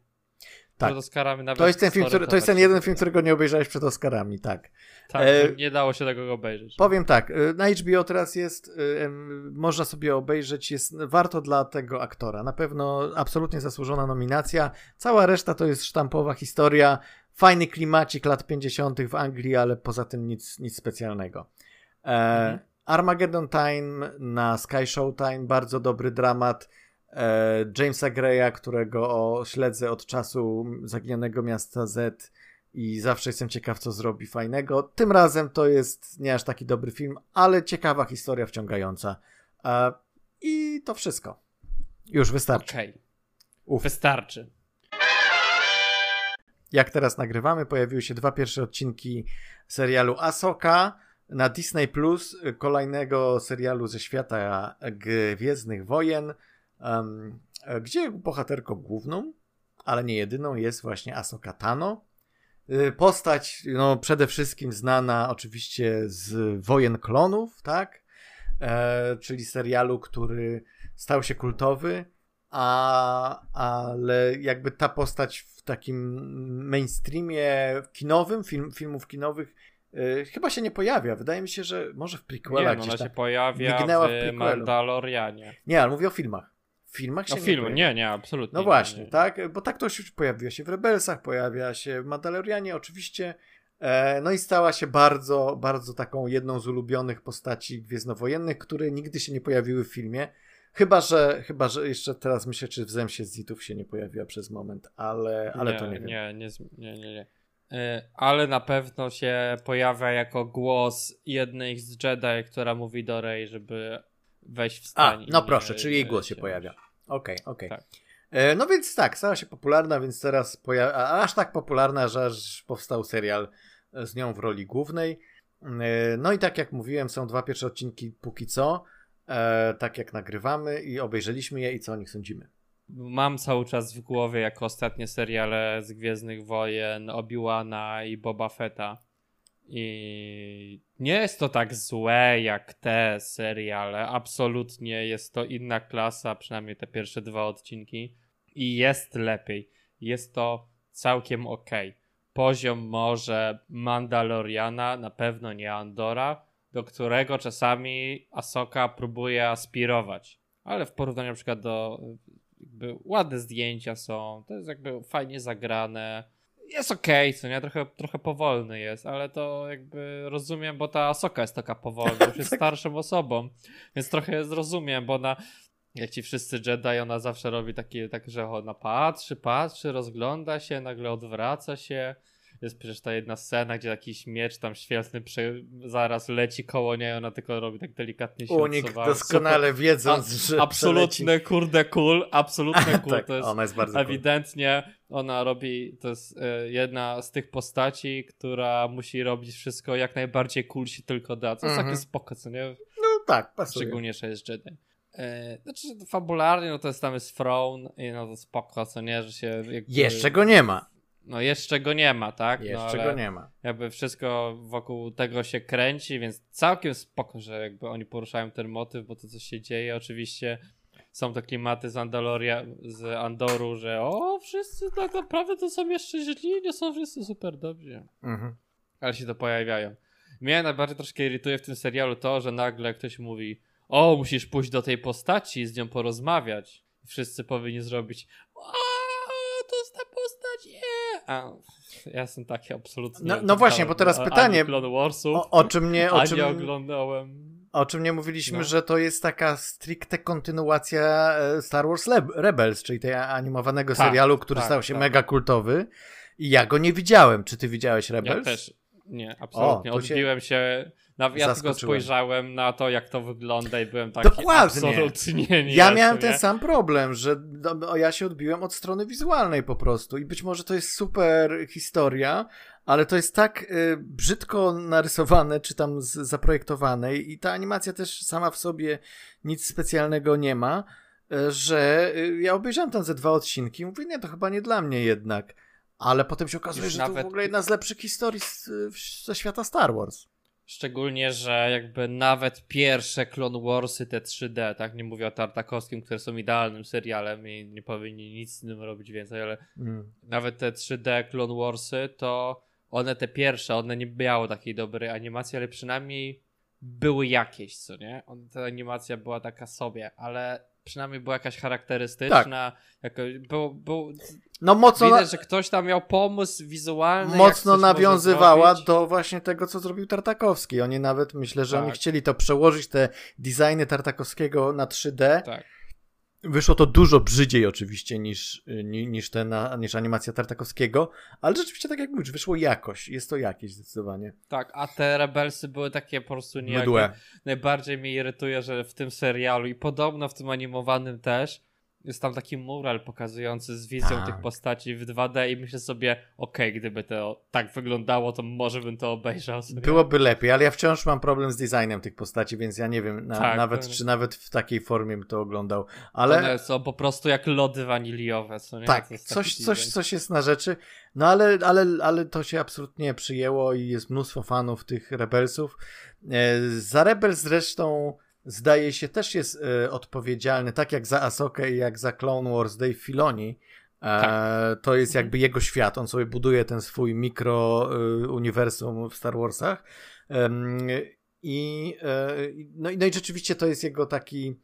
Tak. Przed Oscarami nawet to jest ten film, który, to jest ten jeden film, którego nie obejrzałeś przed Oscarami, tak. Tak, e, nie dało się tego obejrzeć. Powiem tak, na H B O teraz jest, e, można sobie obejrzeć, jest warto dla tego aktora. Na pewno absolutnie zasłużona nominacja. Cała reszta to jest sztampowa historia. Fajny klimacik lat pięćdziesiątych w Anglii, ale poza tym nic, nic specjalnego. E, mhm. Armageddon Time na Sky Showtime, bardzo dobry dramat. Jamesa Greya, którego śledzę od czasu Zaginionego Miasta Z i zawsze jestem ciekaw, co zrobi fajnego. Tym razem to jest nie aż taki dobry film, ale ciekawa historia, wciągająca. I to wszystko. Już wystarczy. Okej. Okay. Wystarczy. Jak teraz nagrywamy, pojawiły się dwa pierwsze odcinki serialu Ahsoka na Disney Plus, kolejnego serialu ze świata Gwiezdnych Wojen. Um, gdzie bohaterką główną, ale nie jedyną, jest właśnie Ahsoka Tano. Postać no, przede wszystkim znana oczywiście z Wojen Klonów, tak? E, czyli serialu, który stał się kultowy, a, ale jakby ta postać w takim mainstreamie kinowym, film, filmów kinowych e, chyba się nie pojawia. Wydaje mi się, że może w prequelach nie, no, gdzieś tam. Ona się pojawia w, w Mandalorianie. Nie, ale mówię o filmach. W filmach się no, nie film, nie, nie, absolutnie. No właśnie, nie. Tak, bo tak to już pojawiła się w Rebelsach, pojawia się w Mandalorianie oczywiście, e, no i stała się bardzo, bardzo taką jedną z ulubionych postaci gwiezdnowojennych, które nigdy się nie pojawiły w filmie, chyba, że, chyba, że jeszcze teraz myślę, czy w Zemście Sithów się nie pojawiła przez moment, ale, ale nie, to nie wiem. Nie, nie, nie, nie, nie. Ale na pewno się pojawia jako głos jednej z Jedi, która mówi do Rey, żeby... weź wstań. A, no proszę, czyli jej głos się, się pojawia. Okej, okay, okej. Okay. Tak. E, no więc tak, stała się popularna, więc teraz pojawia, aż tak popularna, że aż powstał serial z nią w roli głównej. E, no i tak jak mówiłem, są dwa pierwsze odcinki póki co, e, tak jak nagrywamy i obejrzeliśmy je i co o nich sądzimy. Mam cały czas w głowie jako ostatnie seriale z Gwiezdnych Wojen, Obi-Wana i Boba Fetta. I nie jest to tak złe jak te seriale, absolutnie jest to inna klasa, przynajmniej te pierwsze dwa odcinki i jest lepiej, jest to całkiem okej. Poziom może Mandaloriana, na pewno nie Andora, do którego czasami Ahsoka próbuje aspirować, ale w porównaniu na przykład do jakby ładne zdjęcia są, to jest jakby fajnie zagrane. Jest okej, okay, co nie? Trochę, trochę powolny jest, ale to jakby rozumiem, bo ta Ahsoka jest taka powolna, już jest starszą osobą, więc trochę zrozumiem, bo ona, jak ci wszyscy Jedi, ona zawsze robi takie, tak, że ona patrzy, patrzy, rozgląda się, nagle odwraca się. Jest przecież ta jedna scena, gdzie jakiś miecz tam świetny zaraz leci koło niej, ona tylko robi tak delikatnie się unik odsuwa. Doskonale wiedząc, a, że absolutny przeleci. Kurde cool, absolutny cool. Tak, to jest, ona jest bardzo ewidentnie cool. Ona robi, to jest y, jedna z tych postaci, która musi robić wszystko jak najbardziej cool się tylko da. To jest mm-hmm. takie spoko, co nie? No tak, pasuje. Szczególnie, że jest Jedi. Znaczy fabularnie, no to jest tam jest throne i no to spoko, co nie, że się... Jakby... Jeszcze go nie ma. No jeszcze go nie ma, tak? Jeszcze no, go nie ma. Jakby wszystko wokół tego się kręci, więc całkiem spoko, że jakby oni poruszają ten motyw, bo to co się dzieje, oczywiście są to klimaty z Andaloria, z Andoru, że o, wszyscy tak naprawdę to są jeszcze źli, nie są wszyscy super dobrzy. Mhm. Ale się to pojawiają. Mnie najbardziej troszkę irytuje w tym serialu to, że nagle ktoś mówi: o, musisz pójść do tej postaci i z nią porozmawiać. Wszyscy powinni zrobić: o, to jest ta postać, yeah. A ja jestem taki absolutnie... No, no właśnie, bo teraz pytanie, Clone Warsu, o, o czym nie o czym, oglądałem. O czym nie mówiliśmy, no. Że to jest taka stricte kontynuacja Star Wars Leb- Rebels, czyli tej animowanego tak, serialu, który tak, stał się tak. mega kultowy. I ja go nie widziałem. Czy ty widziałeś Rebels? Ja też. Nie, absolutnie. O, Odbiłem się... się... Ja tylko spojrzałem na to, jak to wygląda i byłem taki Dokładnie. absolutnie nie. Ja miałem ten sam problem, że no, ja się odbiłem od strony wizualnej po prostu i być może to jest super historia, ale to jest tak y, brzydko narysowane, czy tam z, zaprojektowane i ta animacja też sama w sobie nic specjalnego nie ma, y, że y, ja obejrzałem tam ze dwa odcinki i mówię, nie, to chyba nie dla mnie jednak, ale potem się okazuje, Już że nawet... to w ogóle jedna z lepszych historii z, ze świata Star Wars. Szczególnie, że jakby nawet pierwsze Clone Warsy, te trzy D, tak, nie mówię o Tartakowskim, które są idealnym serialem i nie powinni nic z tym robić więcej, ale mm. nawet te trzy D Clone Warsy, to one te pierwsze, one nie miały takiej dobrej animacji, ale przynajmniej były jakieś, co nie? On, ta animacja była taka sobie, ale przynajmniej była jakaś charakterystyczna. Tak. Jakoś, był, był, no mocno widać, na... że ktoś tam miał pomysł wizualny. Mocno nawiązywała do właśnie tego, co zrobił Tartakowski. Oni nawet, myślę, że tak. oni chcieli to przełożyć, te designy Tartakowskiego na trzy D. Tak. Wyszło to dużo brzydziej oczywiście niż, niż, ten, niż animacja Tartakowskiego, ale rzeczywiście tak jak mówisz, wyszło jakoś, jest to jakieś zdecydowanie. Tak, a te Rebelsy były takie po prostu nijakie. Najbardziej mnie irytuje, że w tym serialu i podobno w tym animowanym też jest tam taki mural pokazujący z wizją tak. tych postaci w dwa D i myślę sobie, okej, okay, gdyby to tak wyglądało, to może bym to obejrzał sobie. Byłoby lepiej, ale ja wciąż mam problem z designem tych postaci, więc ja nie wiem na, tak, nawet, to... czy nawet w takiej formie bym to oglądał. Ale... One są po prostu jak lody waniliowe. Co nie? Tak, coś, coś, coś jest na rzeczy, no ale, ale, ale to się absolutnie przyjęło i jest mnóstwo fanów tych Rebelsów. E, za Rebels zresztą zdaje się, też jest y, odpowiedzialny, tak jak za Ahsokę i jak za Clone Wars, Dave Filoni. E, tak. To jest jakby jego świat. On sobie buduje ten swój mikro y, uniwersum w Star Warsach. I y, y, y, no, no i rzeczywiście to jest jego taki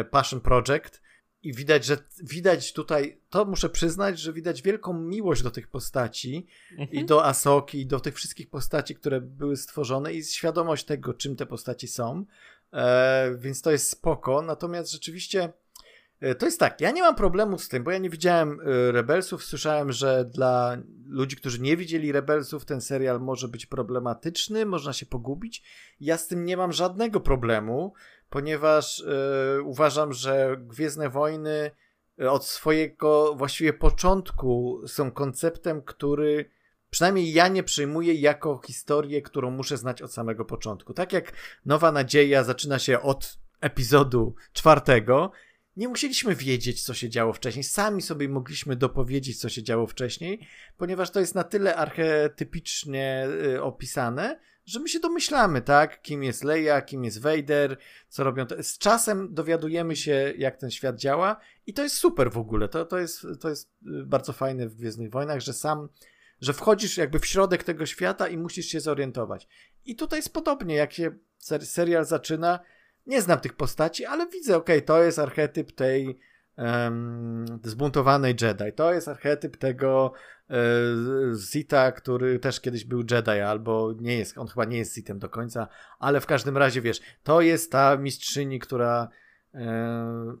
y, passion project. I widać, że widać tutaj, to muszę przyznać, że widać wielką miłość do tych postaci mhm. i do Ahsoki, i do tych wszystkich postaci, które były stworzone i świadomość tego, czym te postaci są. E, więc to jest spoko, natomiast rzeczywiście e, to jest tak, ja nie mam problemu z tym, bo ja nie widziałem e, Rebelsów, słyszałem, że dla ludzi, którzy nie widzieli Rebelsów, ten serial może być problematyczny, można się pogubić, ja z tym nie mam żadnego problemu, ponieważ e, uważam, że Gwiezdne Wojny od swojego właściwie początku są konceptem, który przynajmniej ja nie przyjmuję jako historię, którą muszę znać od samego początku. Tak jak Nowa Nadzieja zaczyna się od epizodu czwartego, nie musieliśmy wiedzieć, co się działo wcześniej. Sami sobie mogliśmy dopowiedzieć, co się działo wcześniej, ponieważ to jest na tyle archetypicznie y, opisane, że my się domyślamy, tak? Kim jest Leia, kim jest Vader, co robią. To. Z czasem dowiadujemy się, jak ten świat działa i to jest super w ogóle. To, to, jest, to jest bardzo fajne w Gwiezdnych Wojnach, że sam że wchodzisz jakby w środek tego świata i musisz się zorientować. I tutaj jest podobnie, jak się serial zaczyna, Nie znam tych postaci, ale widzę, okej, okay, to jest archetyp tej um, zbuntowanej Jedi, to jest archetyp tego um, Zita, który też kiedyś był Jedi, albo nie jest, on chyba nie jest Zitem do końca, ale w każdym razie, wiesz, to jest ta mistrzyni, która um,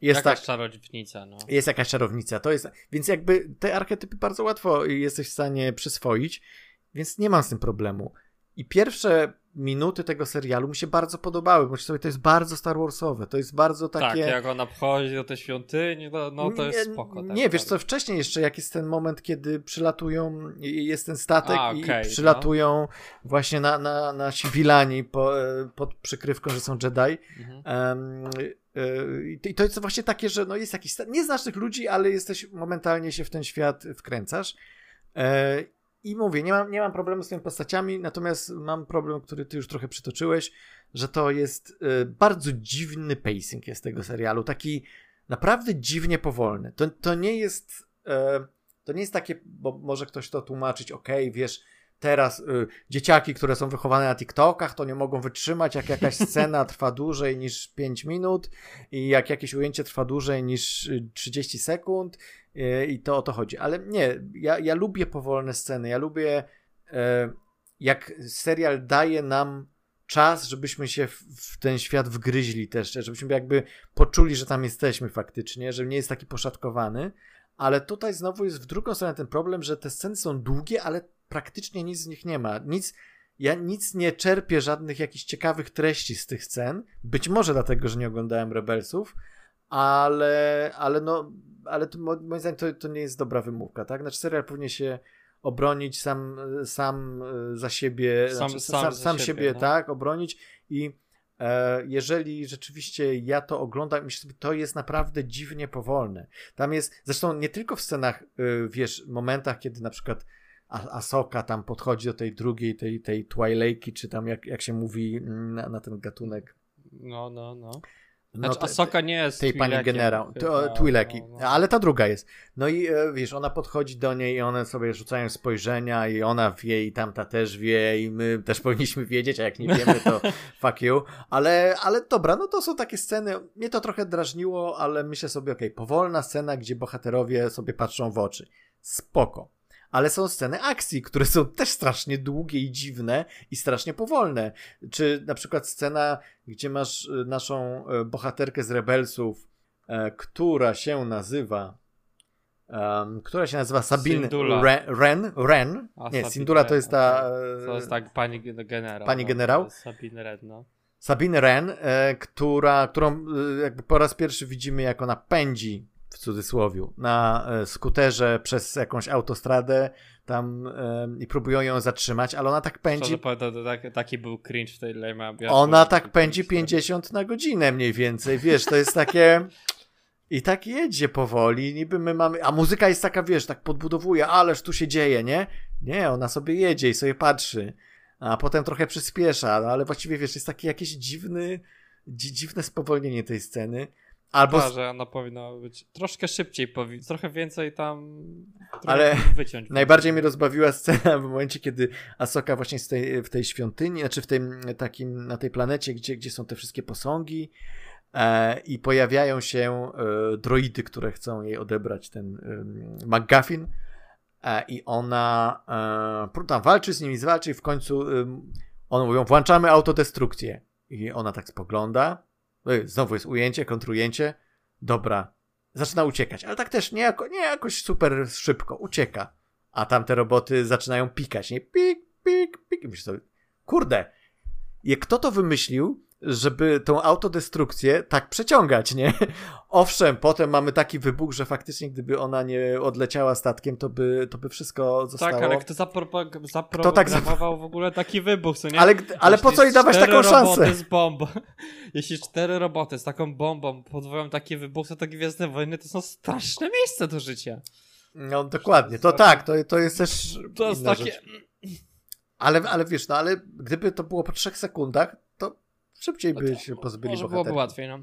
jest jakaś ta, czarownica, no. Jest jakaś czarownica, to jest, więc jakby te archetypy bardzo łatwo jesteś w stanie przyswoić, więc nie mam z tym problemu. I pierwsze minuty tego serialu mi się bardzo podobały, bo sobie to jest bardzo Star Warsowe, to jest bardzo takie... Tak, jak ona wchodzi do tej świątyni, no, no to nie, jest spoko. Tak nie, tak wiesz co, wcześniej jeszcze, jak jest ten moment, kiedy przylatują, jest ten statek A, okay, i przylatują no. właśnie na, na, na Sibilani po, pod przykrywką, że są Jedi. Mhm. Um, I to jest właśnie takie, że no jest jakiś... Nie znasz tych ludzi, ale jesteś momentalnie się w ten świat wkręcasz. E, I mówię, nie mam, nie mam problemu z tymi postaciami, natomiast mam problem, który ty już trochę przytoczyłeś, że to jest y, bardzo dziwny pacing jest tego serialu, taki naprawdę dziwnie powolny. To, to nie jest y, to nie jest takie, bo może ktoś to tłumaczyć, okej, okay, wiesz, teraz y, dzieciaki, które są wychowane na TikTokach, to nie mogą wytrzymać, jak jakaś scena trwa dłużej niż pięć minut i jak jakieś ujęcie trwa dłużej niż trzydzieści sekund y, i to o to chodzi. Ale nie, ja, ja lubię powolne sceny, ja lubię y, jak serial daje nam czas, żebyśmy się w, w ten świat wgryźli też, żebyśmy jakby poczuli, że tam jesteśmy faktycznie, że nie jest taki poszatkowany, ale tutaj znowu jest w drugą stronę ten problem, że te sceny są długie, ale praktycznie nic z nich nie ma. Nic, ja nic nie czerpię żadnych jakichś ciekawych treści z tych scen. Być może dlatego, że nie oglądałem Rebelsów, ale, ale no, ale to, moim zdaniem to, to nie jest dobra wymówka, tak? Znaczy serial powinien się obronić sam, sam za siebie, sam, znaczy, sam, sam, sam siebie, siebie no. tak? Obronić i e, jeżeli rzeczywiście ja to oglądam, myślę sobie, to jest naprawdę dziwnie powolne. Tam jest, zresztą nie tylko w scenach, y, wiesz, momentach, kiedy na przykład Ahsoka tam podchodzi do tej drugiej, tej, tej Twi'leki, czy tam jak, jak się mówi na, na ten gatunek. No, no, no. Znaczy no, Ahsoka nie jest tej pani generał, Twi'leki, no, no. ale ta druga jest. No i wiesz, ona podchodzi do niej i one sobie rzucają spojrzenia i ona wie i tamta też wie i my też powinniśmy wiedzieć, a jak nie wiemy to fuck you. Ale, ale dobra, no to są takie sceny, mnie to trochę drażniło, ale myślę sobie, okej, okay, powolna scena, gdzie bohaterowie sobie patrzą w oczy. Spoko. Ale są sceny akcji, które są też strasznie długie i dziwne i strasznie powolne. Czy na przykład scena, gdzie masz naszą bohaterkę z Rebelsów, e, która się nazywa um, która się nazywa Sabine Re, Ren. Ren. A, nie, Syndula to jest ta... To jest tak pani generał. Pani generał. No, Sabine Ren, no. Sabine Ren, e, która, którą e, jakby po raz pierwszy widzimy, jak ona pędzi w cudzysłowie, na skuterze przez jakąś autostradę tam yy, i próbują ją zatrzymać, ale ona tak pędzi... To, to, to, tak, taki był cringe w tej lejma. Ona tak pędzi pięćdziesiąt na godzinę mniej więcej, wiesz, to jest takie... I tak jedzie powoli, niby my mamy... A muzyka jest taka, wiesz, tak podbudowuje, ależ tu się dzieje, nie? Nie, ona sobie jedzie i sobie patrzy, a potem trochę przyspiesza, no ale właściwie, wiesz, jest takie jakieś dziwny, dzi- dziwne spowolnienie tej sceny. Albo tak, że ona powinna być troszkę szybciej, powi- trochę więcej tam ale wyciąć. Najbardziej mnie rozbawiła scena w momencie, kiedy Ahsoka właśnie z tej, w tej świątyni, znaczy w tym takim, na tej planecie, gdzie, gdzie są te wszystkie posągi e, i pojawiają się e, droidy, które chcą jej odebrać ten e, MacGuffin e, i ona e, tam walczy z nimi, zwalczy i w końcu e, one mówią, włączamy autodestrukcję i ona tak spogląda. Znowu jest ujęcie, kontrujęcie. Dobra. Zaczyna uciekać, ale tak też nie, jako, nie jakoś super szybko. Ucieka. A tamte roboty zaczynają pikać. Nie? Pik, pik, pik. I myślę sobie, kurde. I kto to wymyślił, żeby tą autodestrukcję tak przeciągać, nie? Owszem, potem mamy taki wybuch, że faktycznie gdyby ona nie odleciała statkiem, to by, to by wszystko zostało... Tak, ale kto zaprogramował zapro- tak zap- w ogóle taki wybuch, co nie? Ale, ale po co jej dawać taką szansę? Z bombą. Jeśli cztery roboty z taką bombą podwoją taki wybuch, to te Gwiezdne Wojny to są straszne miejsca do życia. No dokładnie, to tak, to, to jest też to jest takie... Rzecz. Ale, ale wiesz, no ale gdyby to było po trzech sekundach, to szybciej by się pozbyli bohaterów. Może byłoby łatwiej, no.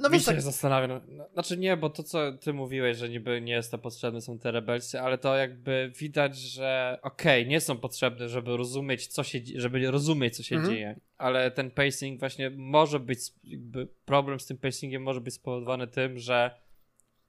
No wiesz, tak... się zastanawiam. Znaczy nie, bo to co ty mówiłeś, że niby nie jest to potrzebne, są te rebelsy, ale to jakby widać, że okej, okay, nie są potrzebne, żeby rozumieć, co się, żeby rozumieć, co się mhm. dzieje, ale ten pacing właśnie może być, jakby problem z tym pacingiem może być spowodowany tym, że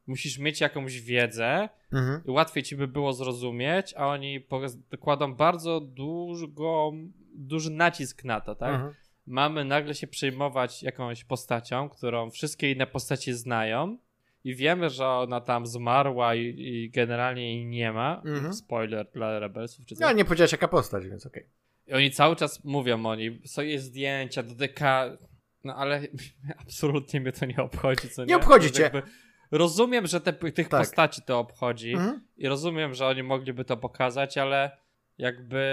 musisz mieć jakąś wiedzę, mhm. łatwiej ci by było zrozumieć, a oni dokładą bardzo dużą, duży nacisk na to, tak? Mhm. Mamy nagle się przejmować jakąś postacią, którą wszystkie inne postacie znają i wiemy, że ona tam zmarła i, i generalnie jej nie ma. Mhm. Spoiler dla Rebelsów. Czy no, nie powiedziałeś jaka postać, więc okej. Okay. I oni cały czas mówią o niej, są jej zdjęcia, dotyka... No ale absolutnie mnie to nie obchodzi. Co nie, nie obchodzi cię. Jakby... Rozumiem, że te, tych tak. postaci to obchodzi mhm. i rozumiem, że oni mogliby to pokazać, ale jakby...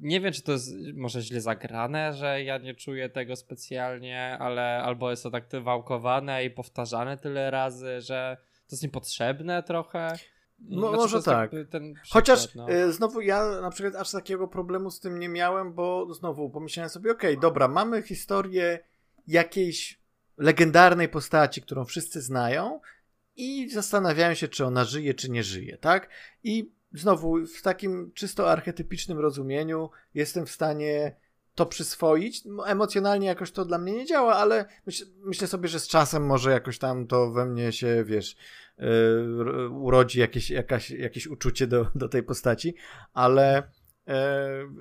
Nie wiem, czy to jest może źle zagrane, że ja nie czuję tego specjalnie, ale albo jest to tak wałkowane i powtarzane tyle razy, że to jest niepotrzebne trochę. No, znaczy, może tak. Ten przykład, Chociaż no. y, znowu ja na przykład aż takiego problemu z tym nie miałem, bo znowu pomyślałem sobie, okej, okay, dobra, mamy historię jakiejś legendarnej postaci, którą wszyscy znają i zastanawiają się, czy ona żyje, czy nie żyje, tak? I znowu, w takim czysto archetypicznym rozumieniu jestem w stanie to przyswoić. Emocjonalnie jakoś to dla mnie nie działa, ale myśl, myślę sobie, że z czasem może jakoś tam to we mnie się, wiesz, yy, urodzi jakieś, jakaś, jakieś uczucie do, do tej postaci, ale, yy,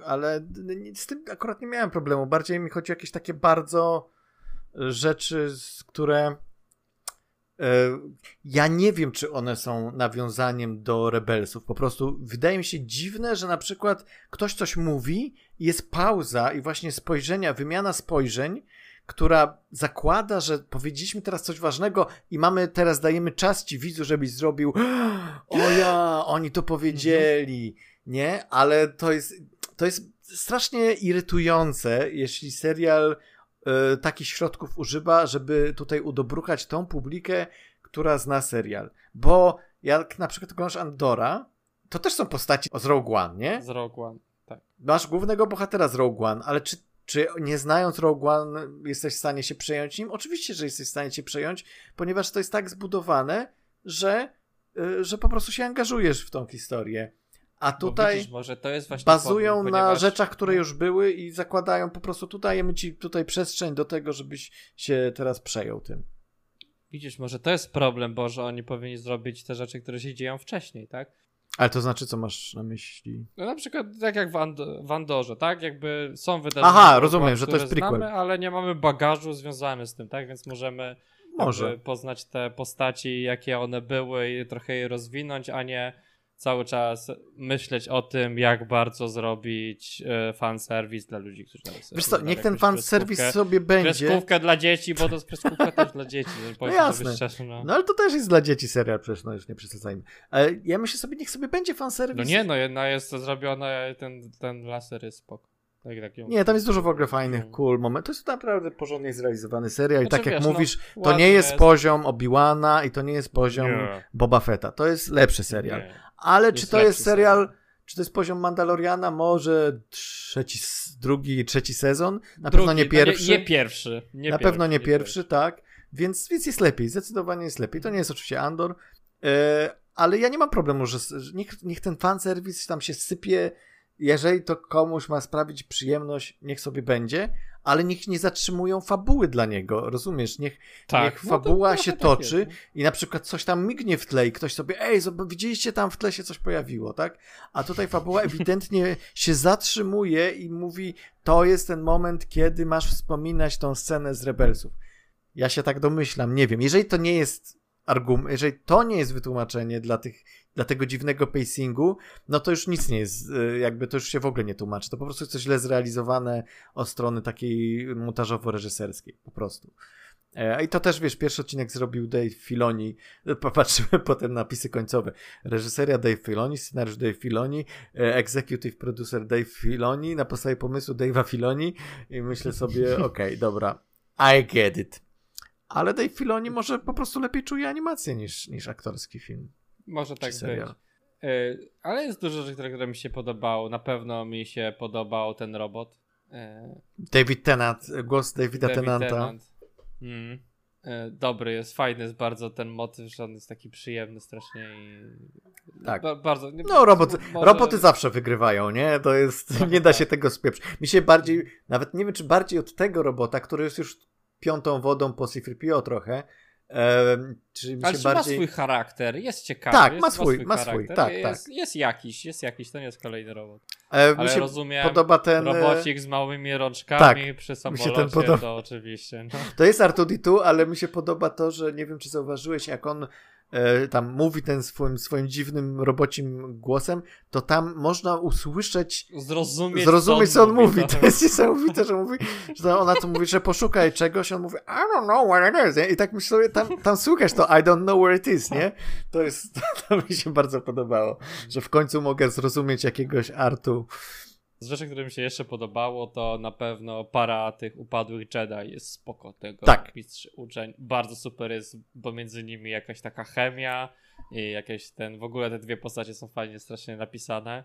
ale z tym akurat nie miałem problemu. Bardziej mi chodzi o jakieś takie bardzo rzeczy, z które... Ja nie wiem, czy one są nawiązaniem do Rebelsów. Po prostu wydaje mi się dziwne, że na przykład ktoś coś mówi, jest pauza i właśnie spojrzenia, wymiana spojrzeń, która zakłada, że powiedzieliśmy teraz coś ważnego i mamy teraz, dajemy czas ci widzu, żebyś zrobił o ja, oni to powiedzieli, nie? Ale to jest, to jest strasznie irytujące, jeśli serial... takich środków używa, żeby tutaj udobruchać tą publikę, która zna serial. Bo jak na przykład oglądasz Andora, to też są postaci z Rogue One, nie? Z Rogue One, tak. Masz głównego bohatera z Rogue One, ale czy, czy nie znając Rogue One jesteś w stanie się przejąć nim? Oczywiście, że jesteś w stanie się przejąć, ponieważ to jest tak zbudowane, że, że po prostu się angażujesz w tą historię. A tutaj widzisz, może to jest właśnie bazują powód, ponieważ... na rzeczach, które już były i zakładają po prostu, tutaj dajemy ci tutaj przestrzeń do tego, żebyś się teraz przejął tym. Widzisz, może to jest problem, bo że oni powinni zrobić te rzeczy, które się dzieją wcześniej, tak? Ale to znaczy, co masz na myśli? No na przykład tak jak w, And- w Andorze, tak? Jakby są wydarzenia, Aha, rozumiem, które że to jest prequel. Znamy, ale nie mamy bagażu związany z tym, tak? Więc możemy może. poznać te postaci, jakie one były i trochę je rozwinąć, a nie... cały czas myśleć o tym, jak bardzo zrobić y, fanserwis dla ludzi, którzy tam są. Wiesz co, niech ten fanserwis sobie będzie. Kreskówkę dla dzieci, bo to jest kreskówka też dla dzieci. No jasne. Szczerze, no. no ale to też jest dla dzieci serial, przecież no już nie przesadzajmy. Ale ja myślę sobie, niech sobie będzie fanserwis. No nie, no, no jest to zrobione, ten, ten laser jest spoko. Tak, tak, nie, tam jest dużo w ogóle fajnych, hmm. cool momentów. To jest naprawdę porządnie zrealizowany serial i znaczy, tak jak wiesz, mówisz, no, to nie jest, jest poziom Obi-Wana i to nie jest poziom nie. Boba Fetta. To jest lepszy serial. Nie. Ale jest czy to jest serial, serial, czy to jest poziom Mandaloriana, może trzeci, drugi, trzeci sezon? Na drugi, pewno nie pierwszy. Nie, nie pierwszy. Nie na pewno nie, nie pierwszy, pierwszy, tak. Więc, więc jest lepiej, zdecydowanie jest lepiej. To nie jest oczywiście Andor, yy, ale ja nie mam problemu, że niech, niech ten fanserwis tam się sypie. Jeżeli to komuś ma sprawić przyjemność, niech sobie będzie, ale niech nie zatrzymują fabuły dla niego, rozumiesz? Niech, tak. niech fabuła no to, się to toczy jest. I na przykład coś tam mignie w tle i ktoś sobie, ej, widzieliście tam w tle się coś pojawiło, tak? A tutaj fabuła ewidentnie się zatrzymuje i mówi, to jest ten moment, kiedy masz wspominać tą scenę z Rebelsów. Ja się tak domyślam, nie wiem. Jeżeli to nie jest argument, jeżeli to nie jest wytłumaczenie dla tych dla tego dziwnego pacingu, no to już nic nie jest, jakby to już się w ogóle nie tłumaczy. To po prostu jest coś źle zrealizowane od strony takiej montażowo-reżyserskiej, po prostu. E, I to też, wiesz, pierwszy odcinek zrobił Dave Filoni, popatrzymy potem napisy końcowe. Reżyseria Dave Filoni, scenariusz Dave Filoni, executive producer Dave Filoni, na podstawie pomysłu Dave'a Filoni i myślę sobie, okej, okay, dobra, I get it. Ale Dave Filoni może po prostu lepiej czuje animację niż, niż aktorski film. Może tak być. Yy, ale jest dużo rzeczy, które, które mi się podobało. Na pewno mi się podobał ten robot. Yy. David Tennant, głos Davida David Tennanta. Tennant. Mm. dobry, jest fajny, jest bardzo ten motyw, że on jest taki przyjemny strasznie i tak. Ba- bardzo, nie, no robot, może... roboty zawsze wygrywają, nie? To jest, tak, nie da się tak. tego spieprzyć. Mi się bardziej, nawet nie wiem czy bardziej od tego robota, który jest już piątą wodą po C trzy P O trochę, e, czy mi się ale bardziej... ma swój charakter, jest ciekawy. Tak, jest, ma swój, ma swój, charakter, tak, jest, tak. Jest jakiś, jest jakiś, to nie jest kolejny robot. E, ale mi się rozumiem, podoba ten robocik z małymi rączkami tak, przy samolocie, mi się ten podoba. To oczywiście. No. To jest R two D two, ale mi się podoba to, że nie wiem, czy zauważyłeś, jak on e, tam mówi ten swoim, swoim dziwnym robocim głosem, to tam można usłyszeć, zrozumieć, zrozumieć co on, on mówi. To jest niesamowite, że mówi, że ona to mówi, że poszukaj czegoś, on mówi I don't know where it is. Nie? I tak myślę sobie, tam, tam słuchasz to I don't know where it is, nie? To jest, to, to mi się bardzo podobało, że w końcu mogę zrozumieć jakiegoś artu. Z rzeczy, które mi się jeszcze podobało, to na pewno para tych upadłych Jedi jest spoko tego. Tak. Mistrz uczeń. Bardzo super jest, bo między nimi jakaś taka chemia i jakieś ten, w ogóle te dwie postacie są fajnie, strasznie napisane.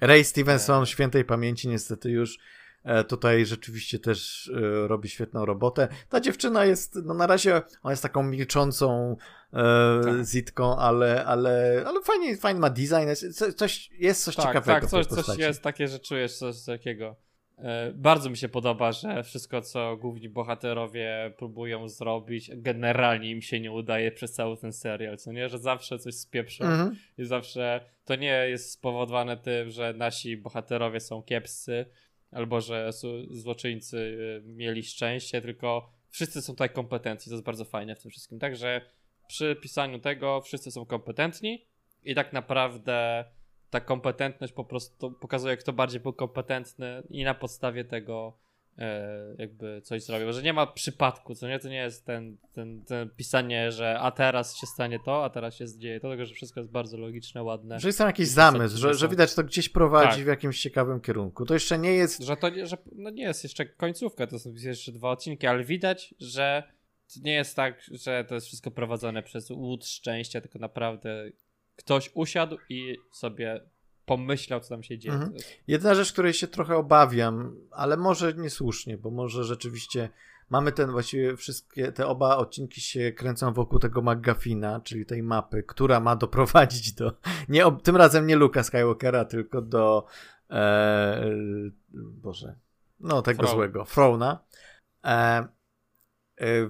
Ray Stevenson, e... świętej pamięci niestety już e, tutaj rzeczywiście też e, robi świetną robotę. Ta dziewczyna jest, no na razie ona jest taką milczącą E, tak. zitką, ale, ale, ale fajnie, fajnie ma design, jest co, coś, jest coś tak, ciekawego. Tak, coś, coś jest takie, że czujesz coś takiego. E, bardzo mi się podoba, że wszystko, co główni bohaterowie próbują zrobić, generalnie im się nie udaje przez cały ten serial, co nie? Że zawsze coś spieprzą mhm. i zawsze to nie jest spowodowane tym, że nasi bohaterowie są kiepscy albo że złoczyńcy mieli szczęście, tylko wszyscy są tutaj kompetentni, to jest bardzo fajne w tym wszystkim. Także przy pisaniu tego wszyscy są kompetentni i tak naprawdę ta kompetentność po prostu pokazuje, kto bardziej był kompetentny i na podstawie tego e, jakby coś zrobił, że nie ma przypadku, co nie? To nie jest ten, ten, ten pisanie, że a teraz się stanie to, a teraz się dzieje to, tylko że wszystko jest bardzo logiczne, ładne. Że jest tam jakiś zamysł, że, że widać to gdzieś prowadzi tak. w jakimś ciekawym kierunku. To jeszcze nie jest... Że to że, no nie jest jeszcze końcówka, to są jeszcze dwa odcinki, ale widać, że to nie jest tak, że to jest wszystko prowadzone przez łód szczęścia, tylko naprawdę ktoś usiadł i sobie pomyślał, co tam się dzieje. Mhm. Jedna rzecz, której się trochę obawiam, ale może niesłusznie, bo może rzeczywiście mamy ten właściwie wszystkie, te oba odcinki się kręcą wokół tego McGuffina, czyli tej mapy, która ma doprowadzić do, nie, tym razem nie Luke'a Skywalkera, tylko do e, Boże, no tego Throne. złego, Throne'a. E,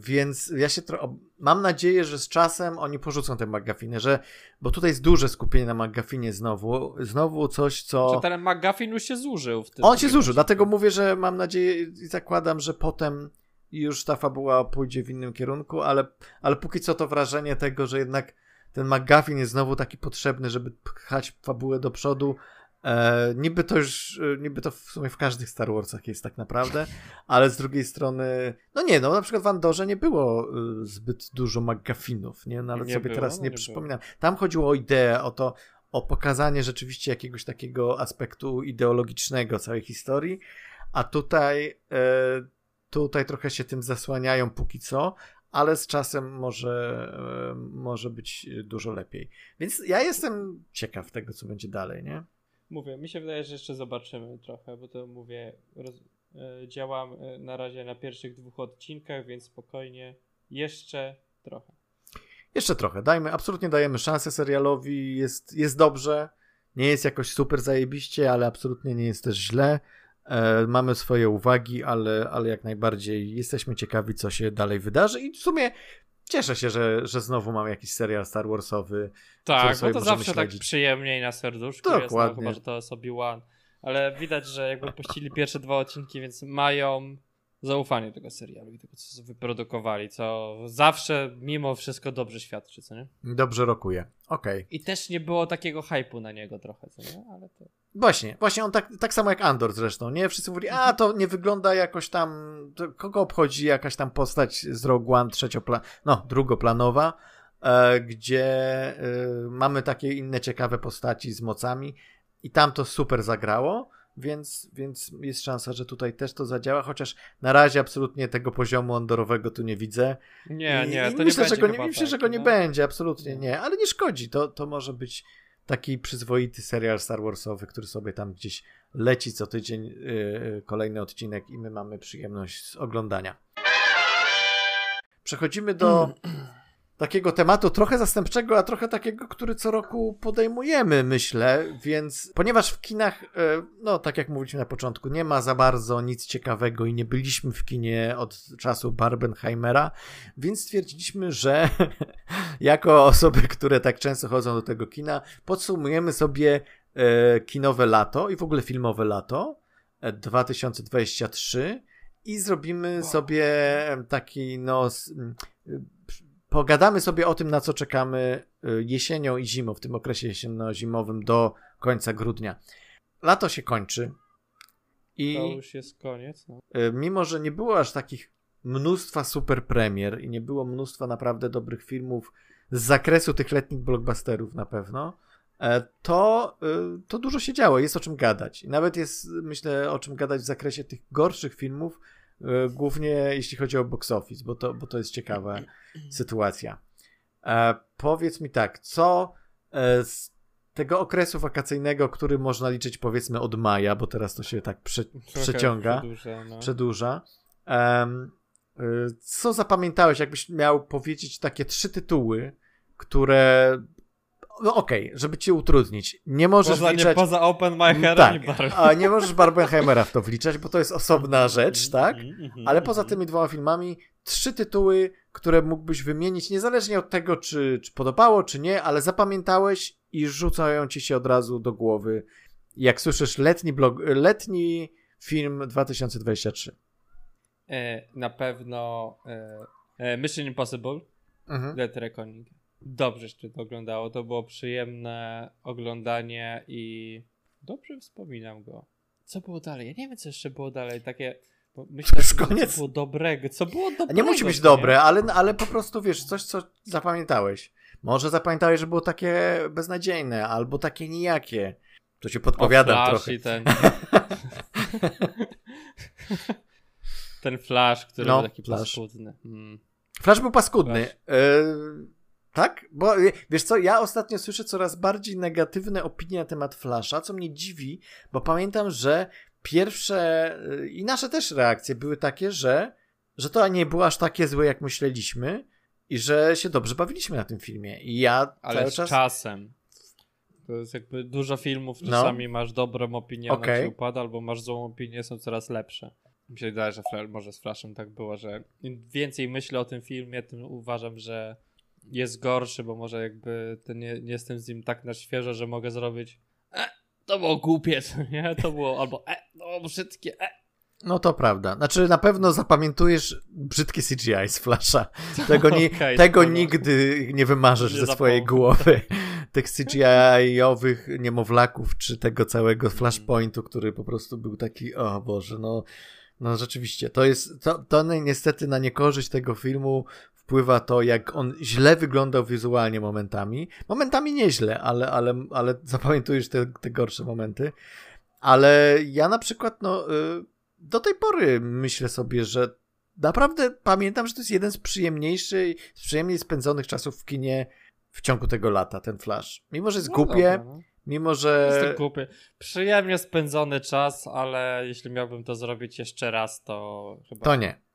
Więc ja się tro... mam nadzieję, że z czasem oni porzucą te McGuffiny, że bo tutaj jest duże skupienie na McGuffinie znowu, znowu coś, co... Że ten McGuffin już się zużył. W tym On się zużył, dlatego mówię, że mam nadzieję i zakładam, że potem już ta fabuła pójdzie w innym kierunku, ale, ale póki co to wrażenie tego, że jednak ten McGuffin jest znowu taki potrzebny, żeby pchać fabułę do przodu. E, niby to już, niby to w sumie w każdych Star Warsach jest tak naprawdę, ale z drugiej strony, no nie, no na przykład w Andorze nie było y, zbyt dużo McGuffinów, nie? Nawet nie sobie było, teraz no, nie, nie przypominam. Było. Tam chodziło o ideę, o to, o pokazanie rzeczywiście jakiegoś takiego aspektu ideologicznego całej historii, a tutaj, y, tutaj trochę się tym zasłaniają póki co, ale z czasem może, y, może być dużo lepiej. Więc ja jestem ciekaw tego, co będzie dalej, nie? Mówię, mi się wydaje, że jeszcze zobaczymy trochę, bo to mówię, roz, y, działam y, na razie na pierwszych dwóch odcinkach, więc spokojnie, jeszcze trochę. Jeszcze trochę, dajmy, absolutnie dajemy szansę serialowi, jest, jest dobrze, nie jest jakoś super zajebiście, ale absolutnie nie jest też źle, e, mamy swoje uwagi, ale, ale jak najbardziej jesteśmy ciekawi, co się dalej wydarzy i w sumie... Cieszę się, że, że znowu mam jakiś serial Star Warsowy. Tak, bo to zawsze śledzić. Tak przyjemniej na serduszku. Dokładnie. Jest, no, chyba, że to jest Obi-Wan. Ale widać, że jakby puścili pierwsze dwa odcinki, więc mają zaufanie tego serialu i tego, co wyprodukowali, co zawsze mimo wszystko dobrze świadczy, co nie? Dobrze rokuje, okej. Okay. I też nie było takiego hype'u na niego trochę, co nie? Ale to... Właśnie, właśnie on tak, tak samo jak Andor zresztą, nie? Wszyscy mówili, a to nie wygląda jakoś tam, kogo obchodzi jakaś tam postać z Rogue One trzeciopla... no, drugoplanowa, e, gdzie e, mamy takie inne ciekawe postaci z mocami i tam to super zagrało. Więc, więc jest szansa, że tutaj też to zadziała, chociaż na razie absolutnie tego poziomu ondorowego tu nie widzę. Nie, I, nie, i to myślę, nie że będzie go nie, Myślę, tak, że go nie no. będzie, absolutnie nie, ale nie szkodzi. To, to może być taki przyzwoity serial Star Warsowy, który sobie tam gdzieś leci co tydzień yy, kolejny odcinek i my mamy przyjemność z oglądania. Przechodzimy do mm. takiego tematu trochę zastępczego, a trochę takiego, który co roku podejmujemy, myślę, więc ponieważ w kinach, no tak jak mówiliśmy na początku, nie ma za bardzo nic ciekawego i nie byliśmy w kinie od czasu Barbenheimera, więc stwierdziliśmy, że jako osoby, które tak często chodzą do tego kina, podsumujemy sobie kinowe lato i w ogóle filmowe lato dwa tysiące dwudziesty trzeci i zrobimy sobie taki, no... Pogadamy sobie o tym, na co czekamy jesienią i zimą, w tym okresie jesienno-zimowym do końca grudnia. Lato się kończy. I to już jest koniec. No. Mimo, że nie było aż takich mnóstwa super premier i nie było mnóstwa naprawdę dobrych filmów z zakresu tych letnich blockbusterów na pewno, to, to dużo się działo, jest o czym gadać. I nawet jest, myślę, o czym gadać w zakresie tych gorszych filmów, głównie jeśli chodzi o box office, bo to, bo to jest ciekawa sytuacja. E, powiedz mi tak, co e, z tego okresu wakacyjnego, który można liczyć powiedzmy od maja, bo teraz to się tak prze, przeciąga, przedłuża, no. przedłuża. E, e, co zapamiętałeś, jakbyś miał powiedzieć takie trzy tytuły, które... No okej, okay, żeby ci utrudnić. Nie możesz poza, wliczać... Nie, poza Oppenheimera tak, i Barbenheimera. A nie możesz Barbenheimera w to wliczać, bo to jest osobna rzecz, tak? Ale poza tymi dwoma filmami trzy tytuły, które mógłbyś wymienić, niezależnie od tego, czy, czy podobało, czy nie, ale zapamiętałeś i rzucają ci się od razu do głowy. Jak słyszysz, letni, blog... letni film dwa tysiące dwudziesty trzeci. E, na pewno e, Mission Impossible, mhm. Dead Reckoning. Dobrze się to oglądało, to było przyjemne oglądanie i dobrze wspominam go. Co było dalej? Ja nie wiem, co jeszcze było dalej, takie... Myślę, że koniec. Co było dobrego, co było dobrego. Nie musi być dobre, ale, ale po prostu wiesz, coś, co zapamiętałeś. Może zapamiętałeś, że było takie beznadziejne, albo takie nijakie. To się podpowiadam trochę. Ten... ten Flash, który no, był taki Flash. Paskudny. Hmm. Flash był paskudny. Flash. Y- Tak? Bo wiesz co, ja ostatnio słyszę coraz bardziej negatywne opinie na temat Flasha, co mnie dziwi, bo pamiętam, że pierwsze i nasze też reakcje były takie, że, że to nie było aż takie złe, jak myśleliśmy i że się dobrze bawiliśmy na tym filmie. I ja Ale cały czas... z czasem. To jest jakby dużo filmów, czasami no. masz dobrą opinię, ona okay. ci upada, albo masz złą opinię, są coraz lepsze. Mi się wydaje, że może z Flashem tak było, że im więcej myślę o tym filmie, tym uważam, że jest gorszy, bo może jakby ten nie, nie jestem z nim tak na świeżo, że mogę zrobić e, to było głupie, nie? To było albo e, to było brzydkie, e. No to prawda. Znaczy na pewno zapamiętujesz brzydkie C G I z Flasha. Tego, ni- okay, tego no, nigdy nie wymarzysz nie ze swojej zapomnę. Głowy. Tych C G I-owych niemowlaków, czy tego całego Flashpointu, który po prostu był taki, o Boże, no, no rzeczywiście. To jest, to, to niestety na niekorzyść tego filmu wpływa to, jak on źle wyglądał wizualnie momentami. Momentami nieźle, ale, ale, ale zapamiętujesz te, te gorsze momenty. Ale ja na przykład no, do tej pory myślę sobie, że naprawdę pamiętam, że to jest jeden z przyjemniejszych, z przyjemniej spędzonych czasów w kinie w ciągu tego lata, ten Flash. Mimo, że jest no głupie, dobra, no. mimo, że... Jestem głupie. Przyjemnie spędzony czas, ale jeśli miałbym to zrobić jeszcze raz, to chyba... To nie.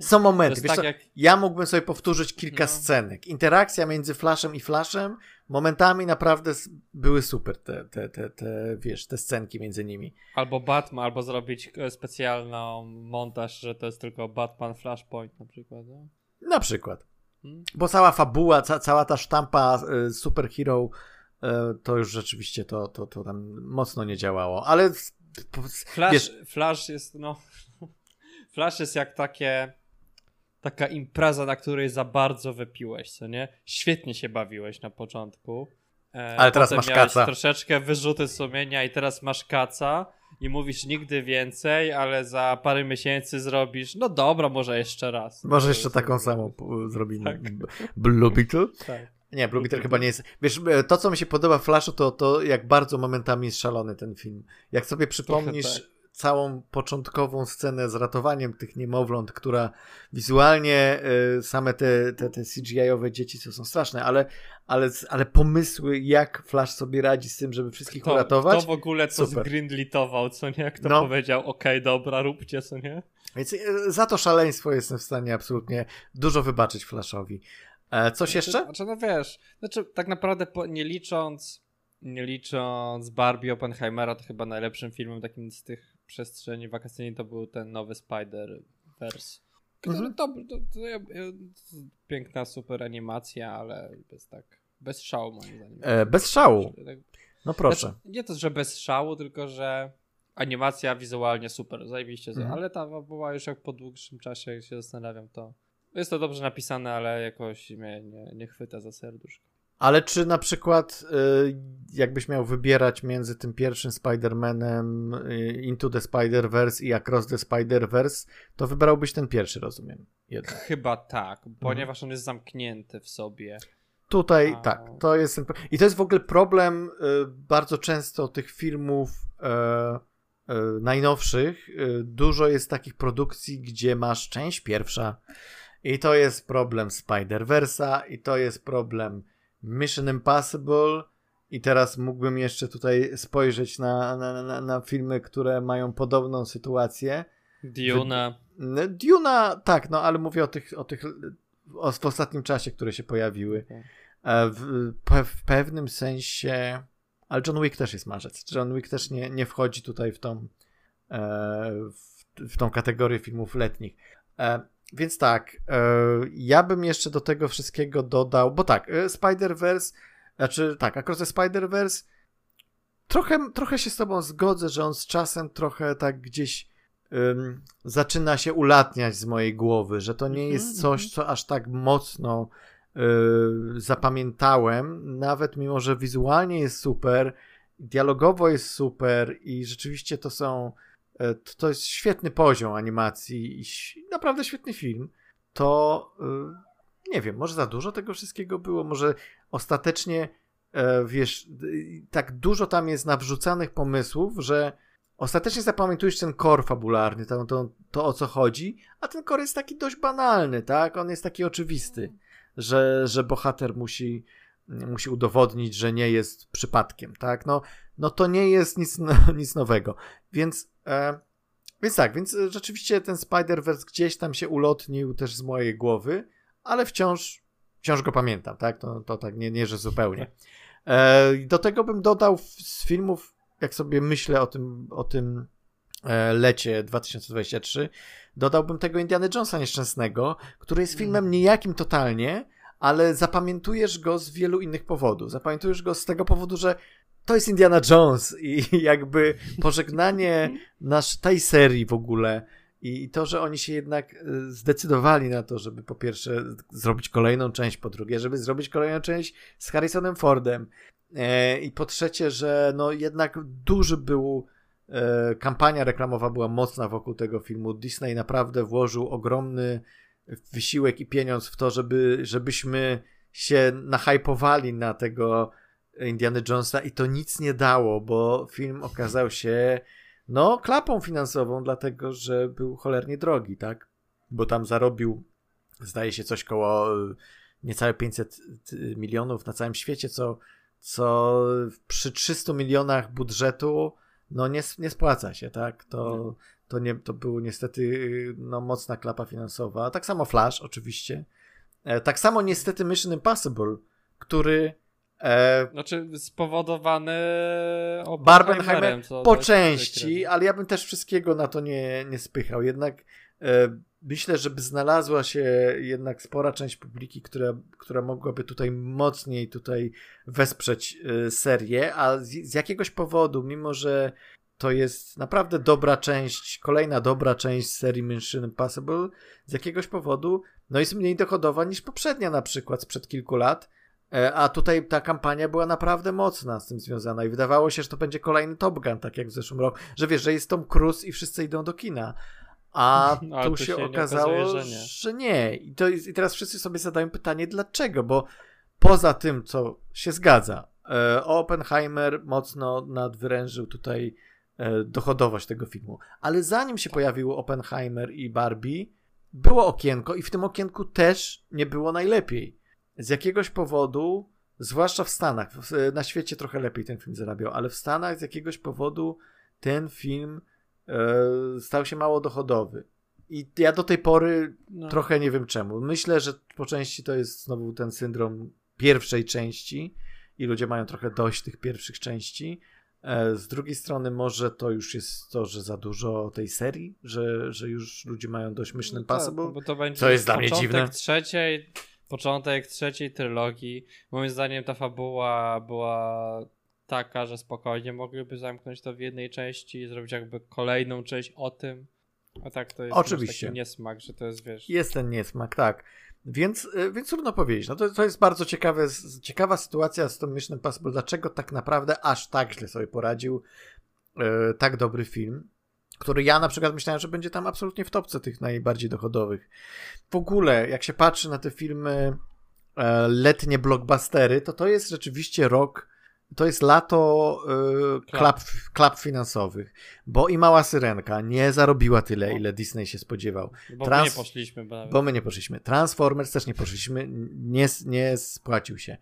Są momenty, wiesz tak co, jak... ja mógłbym sobie powtórzyć kilka no. scenek. Interakcja między Flashem i Flashem momentami naprawdę były super te, te, te, te, wiesz, te scenki między nimi. Albo Batman, albo zrobić specjalną montaż, że to jest tylko Batman Flashpoint na przykład. No? Na przykład. Hmm? Bo cała fabuła, ca- cała ta sztampa y, superhero y, to już rzeczywiście to, to, to tam mocno nie działało, ale Flash, wiesz, Flash jest no... Flash jest jak takie, taka impreza, na której za bardzo wypiłeś, co nie? Świetnie się bawiłeś na początku. E, Ale teraz masz kaca. Troszeczkę wyrzuty sumienia i teraz masz kaca i mówisz nigdy więcej, ale za parę miesięcy zrobisz, no dobra, może jeszcze raz. Może jeszcze taką samą zrobimy. Tak. Blue Beetle? Tak. Nie, Blue Beetle chyba nie jest... Wiesz, to co mi się podoba w Flashu, to, to jak bardzo momentami jest szalony ten film. Jak sobie przypomnisz... całą początkową scenę z ratowaniem tych niemowląt, która wizualnie y, same te, te, te C G I-owe dzieci to są straszne, ale, ale, ale pomysły, jak Flash sobie radzi z tym, żeby wszystkich to, uratować. To w ogóle co zgrindlitował, co nie? Kto no. powiedział, okej, dobra, róbcie, co nie? Więc y, za to szaleństwo jestem w stanie absolutnie dużo wybaczyć Flashowi. E, coś znaczy, jeszcze? Znaczy, no wiesz, znaczy tak naprawdę po, nie licząc nie licząc Barbie Oppenheimera, to chyba najlepszym filmem takim z tych przestrzeni wakacyjnej to był ten nowy Spider-Verse. Mhm. To, to, to, to piękna, super animacja, ale bez tak, bez szału moim zdaniem. E, bez szału? No proszę. Znaczy, nie to, że bez szału, tylko że animacja wizualnie super, zajebiście, mhm. ale ta była już jak po dłuższym czasie, jak się zastanawiam, to jest to dobrze napisane, ale jakoś mnie nie, nie chwyta za serduszko. Ale czy na przykład jakbyś miał wybierać między tym pierwszym Spider-Manem Into the Spider-Verse i Across the Spider-Verse, to wybrałbyś ten pierwszy, rozumiem? Jeden. Chyba tak, ponieważ on jest zamknięty w sobie. Tutaj A... tak, to jest ten... I to jest w ogóle problem bardzo często tych filmów e, e, najnowszych. Dużo jest takich produkcji, gdzie masz część pierwsza i to jest problem Spider-Versa i to jest problem Mission Impossible i teraz mógłbym jeszcze tutaj spojrzeć na, na, na, na filmy, które mają podobną sytuację. Duna. Wy... Duna, tak, no ale mówię o tych, o tych o, w ostatnim czasie, które się pojawiły. Okay. W, pe, w pewnym sensie, ale John Wick też jest marzec. John Wick też nie, nie wchodzi tutaj w tą w, w tą kategorię filmów letnich. Więc tak, ja bym jeszcze do tego wszystkiego dodał, bo tak, Spider-Verse, znaczy tak, Across the Spider-Verse, trochę, trochę się z tobą zgodzę, że on z czasem trochę tak gdzieś um, zaczyna się ulatniać z mojej głowy, że to nie jest coś, co aż tak mocno um, zapamiętałem, nawet mimo, że wizualnie jest super, dialogowo jest super i rzeczywiście to są... to jest świetny poziom animacji i naprawdę świetny film, to nie wiem, może za dużo tego wszystkiego było, może ostatecznie wiesz, tak dużo tam jest nawrzucanych pomysłów, że ostatecznie zapamiętujesz ten core fabularny, to, to, to o co chodzi, a ten core jest taki dość banalny, tak? On jest taki oczywisty, że, że bohater musi musi udowodnić, że nie jest przypadkiem, tak? No, no to nie jest nic, no, nic nowego. Więc, e, więc tak, więc rzeczywiście ten Spider-Verse gdzieś tam się ulotnił też z mojej głowy, ale wciąż, wciąż go pamiętam, tak? To, to tak nie, nie, że zupełnie. E, do tego bym dodał z filmów, jak sobie myślę o tym, o tym e, lecie dwa tysiące dwudziestym trzecim, dodałbym tego Indiana Jonesa nieszczęsnego, który jest filmem nijakim totalnie, ale zapamiętujesz go z wielu innych powodów. Zapamiętujesz go z tego powodu, że to jest Indiana Jones i jakby pożegnanie nasz, tej serii w ogóle i to, że oni się jednak zdecydowali na to, żeby po pierwsze zrobić kolejną część, po drugie, żeby zrobić kolejną część z Harrisonem Fordem i po trzecie, że no jednak duży był kampania reklamowa była mocna wokół tego filmu. Disney naprawdę włożył ogromny wysiłek i pieniądz w to, żeby, żebyśmy się nahypowali na tego Indiana Jonesa i to nic nie dało, bo film okazał się no klapą finansową, dlatego, że był cholernie drogi, tak? Bo tam zarobił, zdaje się, coś koło niecałe pięćset milionów na całym świecie, co, co przy trzystu milionach budżetu no nie, nie spłaca się, tak? To... To, nie, to był niestety no, mocna klapa finansowa. Tak samo Flash oczywiście. E, tak samo niestety Mission Impossible, który... E, znaczy spowodowany Barbenheimerem. Po części, ale ja bym też wszystkiego na to nie, nie spychał. Jednak e, myślę, żeby znalazła się jednak spora część publiki, która, która mogłaby tutaj mocniej tutaj wesprzeć e, serię, a z, z jakiegoś powodu, mimo że to jest naprawdę dobra część, kolejna dobra część serii Mission Impossible z jakiegoś powodu, no jest mniej dochodowa niż poprzednia na przykład sprzed kilku lat, a tutaj ta kampania była naprawdę mocna z tym związana i wydawało się, że to będzie kolejny Top Gun, tak jak w zeszłym roku, że wiesz, że jest Tom Cruise i wszyscy idą do kina, a no, tu się, się okazało, nie okazuje, że nie. Że nie. I, to, I teraz wszyscy sobie zadają pytanie, dlaczego, bo poza tym, co się zgadza, Oppenheimer mocno nadwyrężył tutaj dochodowość tego filmu. Ale zanim się pojawiły Oppenheimer i Barbie, było okienko i w tym okienku też nie było najlepiej. Z jakiegoś powodu, zwłaszcza w Stanach, na świecie trochę lepiej ten film zarabiał, ale w Stanach z jakiegoś powodu ten film e, stał się mało dochodowy. I ja do tej pory no. trochę nie wiem czemu. Myślę, że po części to jest znowu ten syndrom pierwszej części i ludzie mają trochę dość tych pierwszych części. Z drugiej strony może to już jest to, że za dużo tej serii, że, że już ludzie mają dość Mission Impossible, no tak, bo to będzie co jest dla mnie dziwne. Trzeciej, początek trzeciej trylogii. Moim zdaniem ta fabuła była taka, że spokojnie mogliby zamknąć to w jednej części i zrobić jakby kolejną część o tym. A tak to jest oczywiście taki niesmak, że to jest, wiesz... Jest ten niesmak, tak. Więc, więc trudno powiedzieć. No to, to jest bardzo ciekawe, ciekawa sytuacja z tym Mission Impossible. Dlaczego tak naprawdę aż tak źle sobie poradził e, tak dobry film, który ja na przykład myślałem, że będzie tam absolutnie w topce tych najbardziej dochodowych. W ogóle, jak się patrzy na te filmy e, letnie blockbustery, to to jest rzeczywiście rok, to jest lato e, klap, klap finansowych, bo i Mała Syrenka nie zarobiła tyle, ile Disney się spodziewał. Bo Trans- my nie poszliśmy. Prawie. Bo my nie poszliśmy. Transformers też nie poszliśmy, nie, nie spłacił się.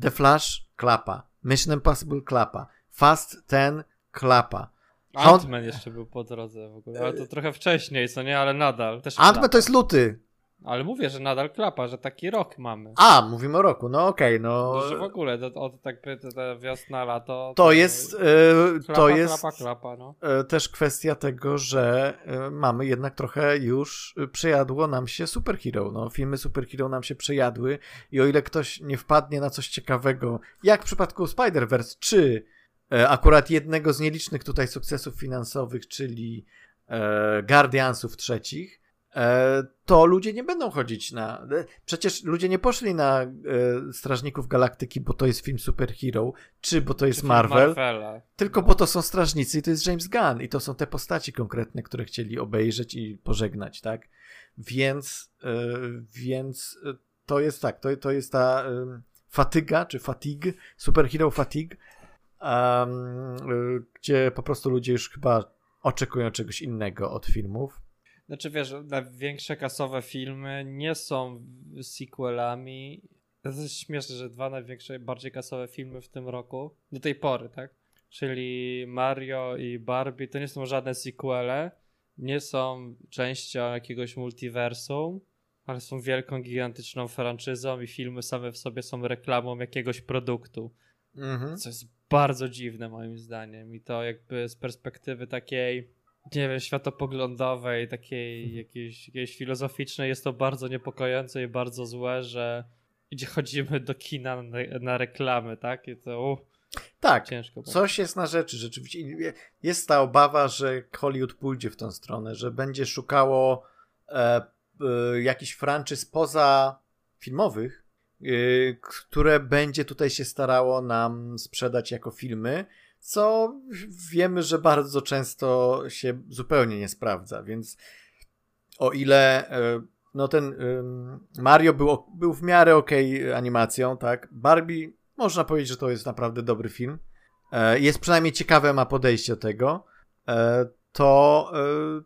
The Flash klapa, Mission Impossible klapa, Fast Ten klapa. Ant-Man jeszcze był po drodze w ogóle, ale to trochę wcześniej, co nie, ale nadal. Też Ant-Man klapa. To jest luty. Ale mówię, że nadal klapa, że taki rok mamy. A, mówimy o roku, no okej, okay, no... no. Że w ogóle, to, to, tak ta wiosna, lato... To, to jest... Yy, klapa, to jest klapa, klapa, no. Yy, też kwestia tego, że yy, mamy jednak trochę już... Yy, przejadło nam się superhero, no. Filmy superhero nam się przejadły i o ile ktoś nie wpadnie na coś ciekawego, jak w przypadku Spider-Verse, czy yy, akurat jednego z nielicznych tutaj sukcesów finansowych, czyli yy, Guardiansów trzecich, to ludzie nie będą chodzić na... Przecież ludzie nie poszli na e, Strażników Galaktyki, bo to jest film superhero, czy bo to jest Marvel, tylko bo to są strażnicy i to jest James Gunn i to są te postaci konkretne, które chcieli obejrzeć i pożegnać, tak? Więc, e, więc to jest tak, to, to jest ta e, fatyga, czy fatigue, superhero fatigue, um, e, gdzie po prostu ludzie już chyba oczekują czegoś innego od filmów. Znaczy wiesz, największe kasowe filmy nie są sequelami. To jest śmieszne, że dwa największe, bardziej kasowe filmy w tym roku, do tej pory, tak? Czyli Mario i Barbie to nie są żadne sequele, nie są częścią jakiegoś multiversum, ale są wielką, gigantyczną franczyzą i filmy same w sobie są reklamą jakiegoś produktu. Mhm. Co jest bardzo dziwne moim zdaniem i to jakby z perspektywy takiej... nie wiem, światopoglądowej, takiej jakiejś, jakiejś filozoficznej, jest to bardzo niepokojące i bardzo złe, że chodzimy do kina na, na reklamy, tak? I to uh, tak, ciężko. Coś jest na rzeczy, rzeczywiście. Jest ta obawa, że Hollywood pójdzie w tą stronę, że będzie szukało e, e, jakichś franczyz poza filmowych, e, które będzie tutaj się starało nam sprzedać jako filmy, co wiemy, że bardzo często się zupełnie nie sprawdza, więc o ile no ten Mario był, był w miarę okej animacją, tak, Barbie można powiedzieć, że to jest naprawdę dobry film, jest przynajmniej ciekawe, ma podejście do tego, to,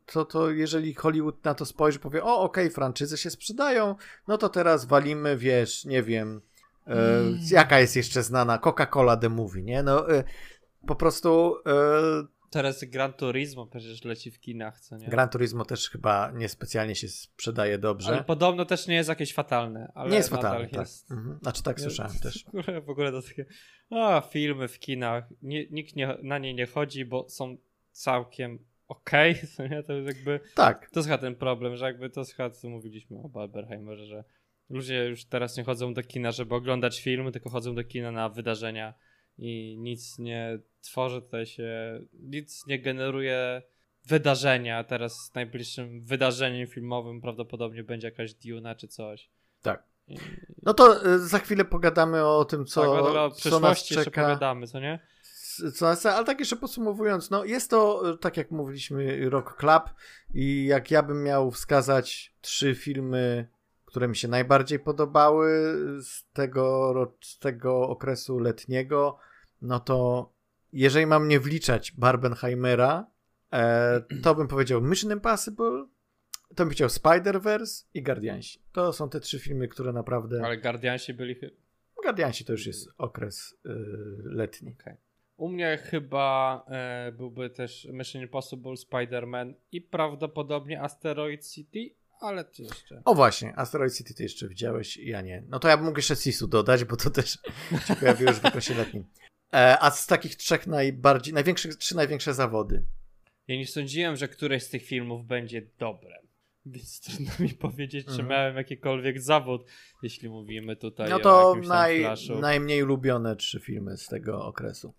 to, to jeżeli Hollywood na to spojrzy, powie, o okej, franczyzy się sprzedają, no to teraz walimy, wiesz, nie wiem, mm. jaka jest jeszcze znana, Coca-Cola The Movie, nie, no po prostu... Yy... Teraz Gran Turismo przecież leci w kinach, co nie? Gran Turismo też chyba niespecjalnie się sprzedaje dobrze. Ale podobno też nie jest jakieś fatalne. Ale nie jest fatalne, tak. Jest... Mhm. Znaczy tak, nie, słyszałem też. W ogóle to takie a, filmy w kinach, nie, nikt nie, na nie nie chodzi, bo są całkiem okej, okay, to jest jakby... Tak. To jest chyba ten problem, że jakby to jest chyba, co mówiliśmy o Barbenheimerze, że ludzie już teraz nie chodzą do kina, żeby oglądać filmy, tylko chodzą do kina na wydarzenia i nic nie tworzy tutaj się, nic nie generuje wydarzenia. Teraz najbliższym wydarzeniem filmowym prawdopodobnie będzie jakaś Duna czy coś. Tak. No to za chwilę pogadamy o tym, co, tak, ale o co przyszłości nas czeka. Jeszcze pogadamy, co nie? Co nas, ale tak jeszcze podsumowując, no jest to, tak jak mówiliśmy, Rock Club i jak ja bym miał wskazać trzy filmy, które mi się najbardziej podobały z tego, z tego okresu letniego, no to jeżeli mam nie wliczać Barbenheimera, e, to bym powiedział Mission Impossible, to bym powiedział Spider-Verse i Guardiansi. To są te trzy filmy, które naprawdę... Ale Guardiansi byli... Guardiansi to już jest okres y, letni. Okay. U mnie chyba y, byłby też Mission Impossible, Spider-Man i prawdopodobnie Asteroid City, ale to jeszcze... O właśnie, Asteroid City ty jeszcze widziałeś, ja nie. No to ja bym mógł jeszcze Sisu dodać, bo to też się pojawiło już w okresie letnim. E, a z takich trzech najbardziej, największych, trzy największe zawody. Ja nie sądziłem, że któreś z tych filmów będzie dobre. Więc trudno mi powiedzieć, mhm. czy miałem jakikolwiek zawód, jeśli mówimy tutaj no to o jakimś tam naj, flashu. Najmniej ulubione trzy filmy z tego okresu.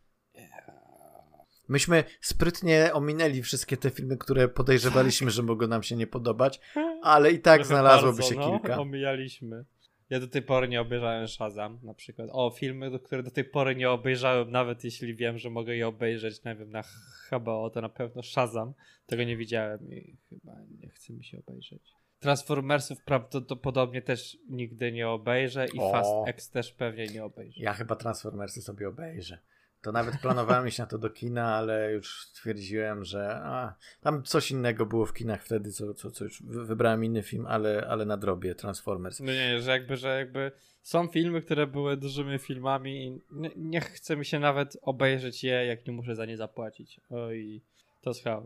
Myśmy sprytnie ominęli wszystkie te filmy, które podejrzewaliśmy, że mogą nam się nie podobać, ale i tak znalazłoby bardzo, się no, kilka. Omijaliśmy. Ja do tej pory nie obejrzałem Shazam na przykład. O, filmy, które do tej pory nie obejrzałem, nawet jeśli wiem, że mogę je obejrzeć, nie wiem, na H B O, to na pewno Shazam. Tego nie widziałem i chyba nie chce mi się obejrzeć. Transformersów prawdopodobnie też nigdy nie obejrzę i o. Fast X też pewnie nie obejrzę. Ja chyba Transformersy sobie obejrzę. To nawet planowałem iść na to do kina, ale już stwierdziłem, że a, tam coś innego było w kinach wtedy, co, co, co już wybrałem inny film, ale, ale nadrobię Transformers. No nie, że jakby, że jakby są filmy, które były dużymi filmami i nie, nie chce mi się nawet obejrzeć je, jak nie muszę za nie zapłacić. Oj, to jest chyba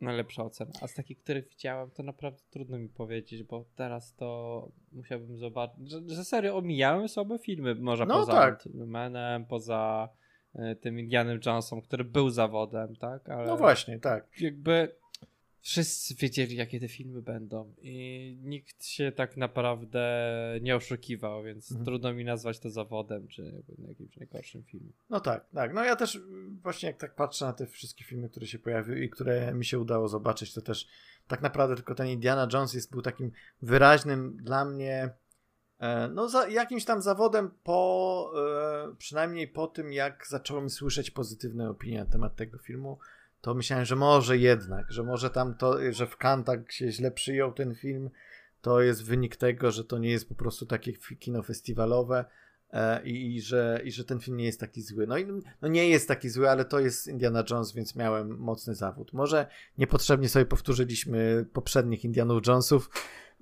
najlepsza ocena. A z takich, których widziałem, to naprawdę trudno mi powiedzieć, bo teraz to musiałbym zobaczyć, że, że serio omijałem sobie filmy, może no poza tak. Menem, poza... tym Indianem Johnson, który był zawodem, tak? Ale no właśnie, tak. Jakby wszyscy wiedzieli, jakie te filmy będą i nikt się tak naprawdę nie oszukiwał, więc mhm. trudno mi nazwać to zawodem, czy jakimś najgorszym filmem. No tak, tak. No ja też właśnie jak tak patrzę na te wszystkie filmy, które się pojawiły i które mi się udało zobaczyć, to też tak naprawdę tylko ten Indiana Jones jest, był takim wyraźnym dla mnie no za jakimś tam zawodem po, e, przynajmniej po tym, jak zacząłem słyszeć pozytywne opinie na temat tego filmu, to myślałem, że może jednak, że może tam to, że w Cannes tak się źle przyjął ten film, to jest wynik tego, że to nie jest po prostu takie kino festiwalowe e, i, i, że, i że ten film nie jest taki zły. No i no nie jest taki zły, ale to jest Indiana Jones, więc miałem mocny zawód. Może niepotrzebnie sobie powtórzyliśmy poprzednich Indianów Jonesów,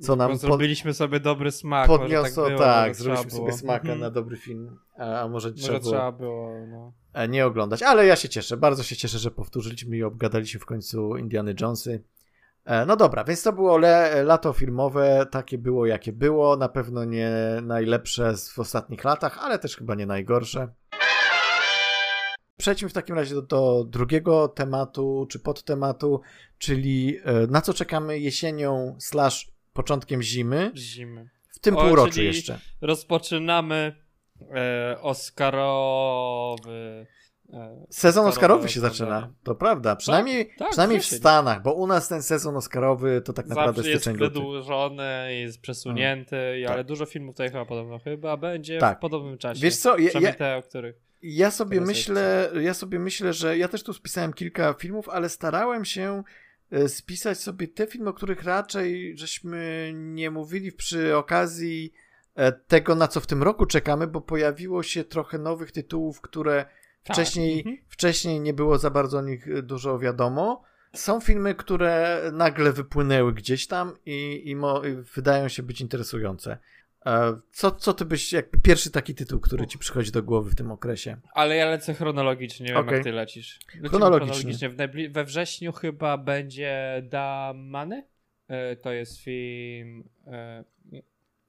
co nam zrobiliśmy pod... sobie dobry smak. Podniosło, tak, było, tak zrobiliśmy sobie było. smaka na dobry film, a może trzeba może było, trzeba było no. nie oglądać. Ale ja się cieszę, bardzo się cieszę, że powtórzyliśmy i obgadaliśmy w końcu Indiana Jonesy. No dobra, więc to było le- lato filmowe, takie było jakie było, na pewno nie najlepsze w ostatnich latach, ale też chyba nie najgorsze. Przejdźmy w takim razie do, do drugiego tematu, czy podtematu, czyli na co czekamy jesienią slash początkiem zimy, zimy. w tym o, półroczu jeszcze. Rozpoczynamy e, Oscarowy. E, sezon Oscarowy, Oscarowy się zaczyna, to prawda. Przynajmniej, tak, tak, przynajmniej w Stanach, bo u nas ten sezon Oscarowy to tak zawsze naprawdę styczeń luty. Jest wydłużony, jest przesunięty, hmm, tak. ale dużo filmów tutaj chyba podobno chyba będzie tak. w podobnym czasie. Wiesz co, ja, ja, te, o których ja sobie myślę, ja sobie myślę, że ja też tu spisałem kilka filmów, ale starałem się spisać sobie te filmy, o których raczej żeśmy nie mówili przy okazji tego, na co w tym roku czekamy, bo pojawiło się trochę nowych tytułów, które tak. wcześniej, mhm. wcześniej nie było za bardzo o nich dużo wiadomo. Są filmy, które nagle wypłynęły gdzieś tam i, i, mo, i wydają się być interesujące. Co, co ty byś, jak pierwszy taki tytuł, który ci przychodzi do głowy w tym okresie? Ale ja lecę chronologicznie, nie wiem okay. jak ty lecisz. Lecimy chronologicznie. chronologicznie. We wrześniu chyba będzie Da Money. To jest film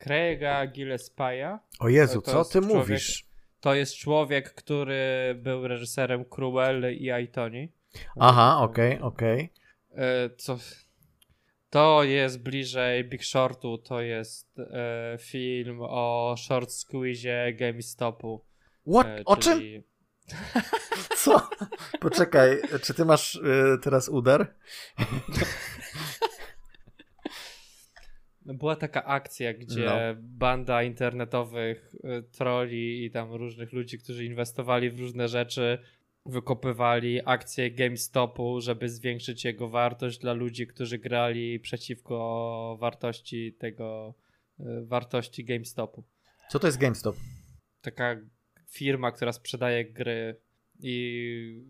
Craig'a Gillespie'a. O Jezu, to co ty człowiek, mówisz? To jest człowiek, który był reżyserem Cruelli i Aitoni. Aha, okej, okay, okej. Okay. Co... To jest bliżej Big Shortu, to jest e, film o short squeezie GameStopu. What? E, o czyli... czym? Co? Poczekaj, czy ty masz e, teraz udar? Była taka akcja, gdzie no. banda internetowych e, trolli i tam różnych ludzi, którzy inwestowali w różne rzeczy, wykopywali akcje GameStopu, żeby zwiększyć jego wartość dla ludzi, którzy grali przeciwko wartości tego wartości GameStopu. Co to jest GameStop? Taka firma, która sprzedaje gry I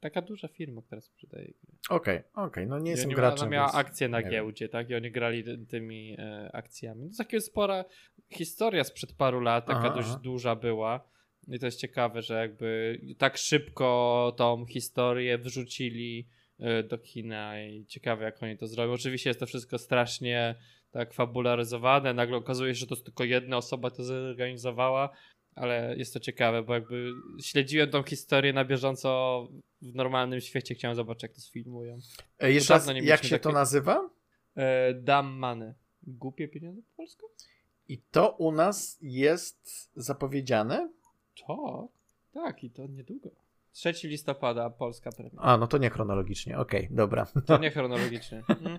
taka duża firma, która sprzedaje gry. Okej, okay, okej, okay. No nie jestem graczem. Ona miała więc... akcję na nie giełdzie, wiem. Tak? I oni grali ty, tymi e, akcjami. No taka jest spora historia sprzed paru lat, taka aha, dość aha. duża była. I to jest ciekawe, że jakby tak szybko tą historię wrzucili e, do kina i ciekawe jak oni to zrobią. Oczywiście jest to wszystko strasznie tak fabularyzowane, nagle okazuje się, że to tylko jedna osoba to zorganizowała. Ale jest to ciekawe, bo jakby śledziłem tą historię na bieżąco w normalnym świecie. Chciałem zobaczyć, jak to sfilmują. E, jeszcze raz, jak się takie... to nazywa? E, Dumb Money. Głupie pieniądze po polsku? I to u nas jest zapowiedziane? To? Tak, i to niedługo. trzeciego listopada polska premiera. A, no to nie chronologicznie. Okej, okay, dobra. To nie chronologicznie. Hmm?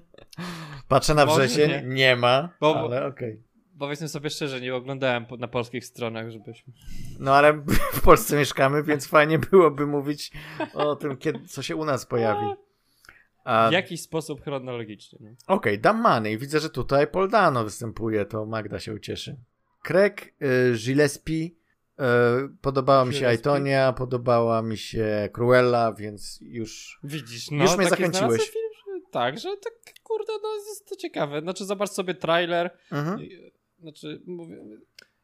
Patrzę na wrzesień, nie, nie ma, bo, ale okej. Okay. Powiedzmy sobie szczerze, nie oglądałem po, na polskich stronach, żebyśmy... No ale w Polsce mieszkamy, więc fajnie byłoby mówić o tym, kiedy, co się u nas pojawi. A... W jakiś sposób chronologiczny. Okej, okay, Dumb Money. Widzę, że tutaj Paul Dano występuje, to Magda się ucieszy. Craig y, Gillespie. Y, podobała mi się Aitonia, podobała mi się Cruella, więc już... Widzisz, no. Już mnie zachęciłeś. Tak, że tak, kurde, no jest to ciekawe. Znaczy zobacz sobie trailer... Mhm. Znaczy, mówię,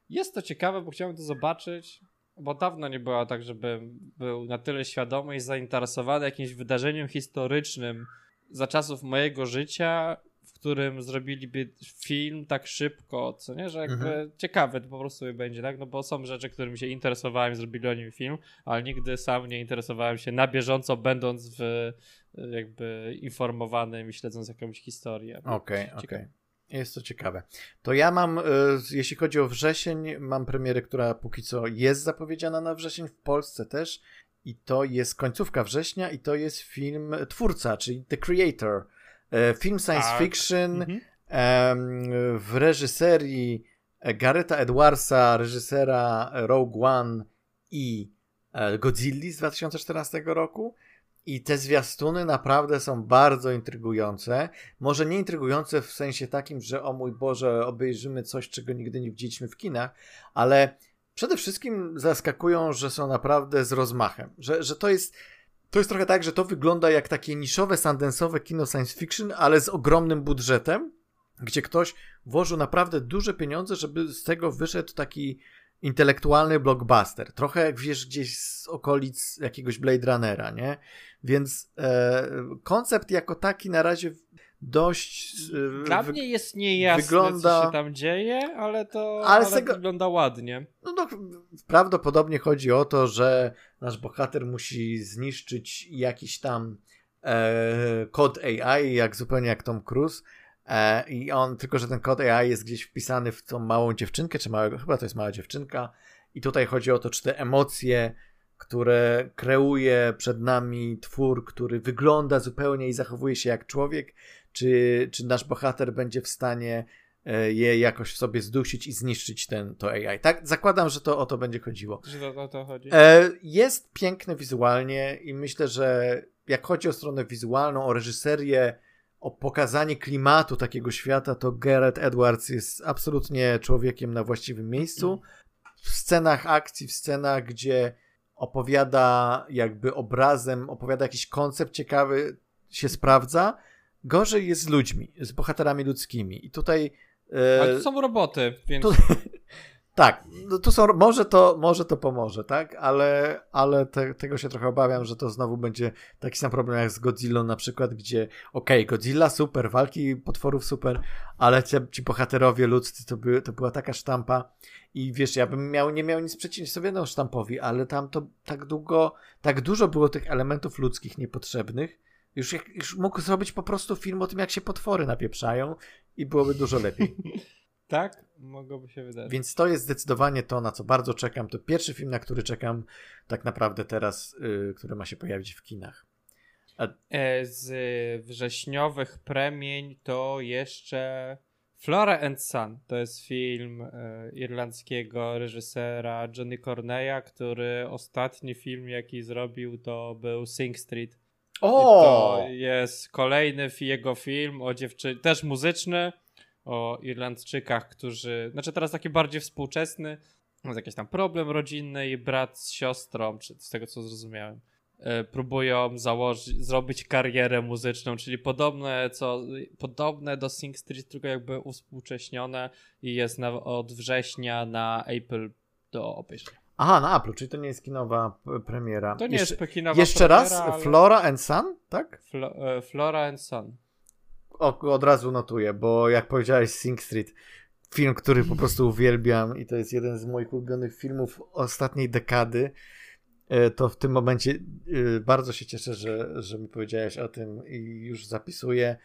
jest to ciekawe, bo chciałem to zobaczyć, bo dawno nie było tak, żebym był na tyle świadomy i zainteresowany jakimś wydarzeniem historycznym za czasów mojego życia, w którym zrobiliby film tak szybko, co nie, że jakby mhm. ciekawe to po prostu będzie, tak? No bo są rzeczy, którymi się interesowałem, zrobili o nim film, ale nigdy sam nie interesowałem się na bieżąco, będąc w, jakby informowanym i śledząc jakąś historię. Okej, okej. Okay, jest to ciekawe. To ja mam, y, jeśli chodzi o wrzesień, mam premierę, która póki co jest zapowiedziana na wrzesień, w Polsce też i to jest końcówka września i to jest film Twórca, czyli The Creator. E, film science A, fiction mm-hmm. em, w reżyserii Garetha Edwardsa, reżysera Rogue One i e, Godzilli z dwa tysiące czternastego roku. I te zwiastuny naprawdę są bardzo intrygujące. Może nie intrygujące w sensie takim, że o mój Boże, obejrzymy coś, czego nigdy nie widzieliśmy w kinach, ale przede wszystkim zaskakują, że są naprawdę z rozmachem. Że, że to jest, to jest trochę tak, że to wygląda jak takie niszowe, sandensowe kino science fiction, ale z ogromnym budżetem, gdzie ktoś włożył naprawdę duże pieniądze, żeby z tego wyszedł taki intelektualny blockbuster. Trochę jak wiesz gdzieś z okolic jakiegoś Blade Runnera, nie? Więc e, koncept jako taki na razie dość... E, Dla wy- mnie jest niejasne, wygląda... co się tam dzieje, ale to ale ale tego... wygląda ładnie. No, no, prawdopodobnie chodzi o to, że nasz bohater musi zniszczyć jakiś tam e, kod A I, jak zupełnie jak Tom Cruise, i on, tylko że ten kod A I jest gdzieś wpisany w tą małą dziewczynkę, czy małego, chyba to jest mała dziewczynka i tutaj chodzi o to, czy te emocje, które kreuje przed nami twór, który wygląda zupełnie i zachowuje się jak człowiek, czy, czy nasz bohater będzie w stanie je jakoś w sobie zdusić i zniszczyć ten, to A I. Tak? Zakładam, że to o to będzie chodziło. Że o to chodzi. Jest piękne wizualnie i myślę, że jak chodzi o stronę wizualną, o reżyserię, o pokazanie klimatu takiego świata, to Gareth Edwards jest absolutnie człowiekiem na właściwym miejscu. W scenach akcji, w scenach, gdzie opowiada jakby obrazem, opowiada jakiś koncept ciekawy, się sprawdza. Gorzej jest z ludźmi, z bohaterami ludzkimi. I tutaj... E, Ale to są roboty, więc... Tu, tak, tu są, może, to, może to pomoże, tak? Ale, ale te, tego się trochę obawiam, że to znowu będzie taki sam problem jak z Godzillą na przykład, gdzie okej, okay, Godzilla super, walki potworów super, ale ci, ci bohaterowie ludzcy to, by, to była taka sztampa i wiesz, ja bym miał, nie miał nic przeciw sobie no sztampowi, ale tam to tak długo, tak dużo było tych elementów ludzkich niepotrzebnych, już, jak, już mógł zrobić po prostu film o tym, jak się potwory napieprzają i byłoby dużo lepiej. Tak, mogłoby się wydarzyć. Więc to jest zdecydowanie to, na co bardzo czekam. To pierwszy film, na który czekam tak naprawdę teraz, yy, który ma się pojawić w kinach. A... Z wrześniowych premień to jeszcze Flora and Son. To jest film yy, irlandzkiego reżysera Johnny Corneya, który ostatni film, jaki zrobił, to był Sing Street. O! To jest kolejny jego film o dziewczynie, też muzyczny, o Irlandczykach, którzy... Znaczy teraz taki bardziej współczesny, jest jakiś tam problem rodzinny i brat z siostrą, czy z tego co zrozumiałem, próbują założyć, zrobić karierę muzyczną, czyli podobne, co, podobne do Sing Street, tylko jakby uwspółcześnione i jest na, od września na Apple do obejrzenia. Aha, na Apple, czyli to nie jest kinowa premiera. To nie jeszcze, jest kinowa jeszcze premiera. Jeszcze raz, ale... Flora and Sun, tak? Flo, Flora and Sun. O, od razu notuję, bo jak powiedziałeś Sing Street, film, który po prostu uwielbiam i to jest jeden z moich ulubionych filmów ostatniej dekady, to w tym momencie bardzo się cieszę, że, że mi powiedziałeś o tym i już zapisuję.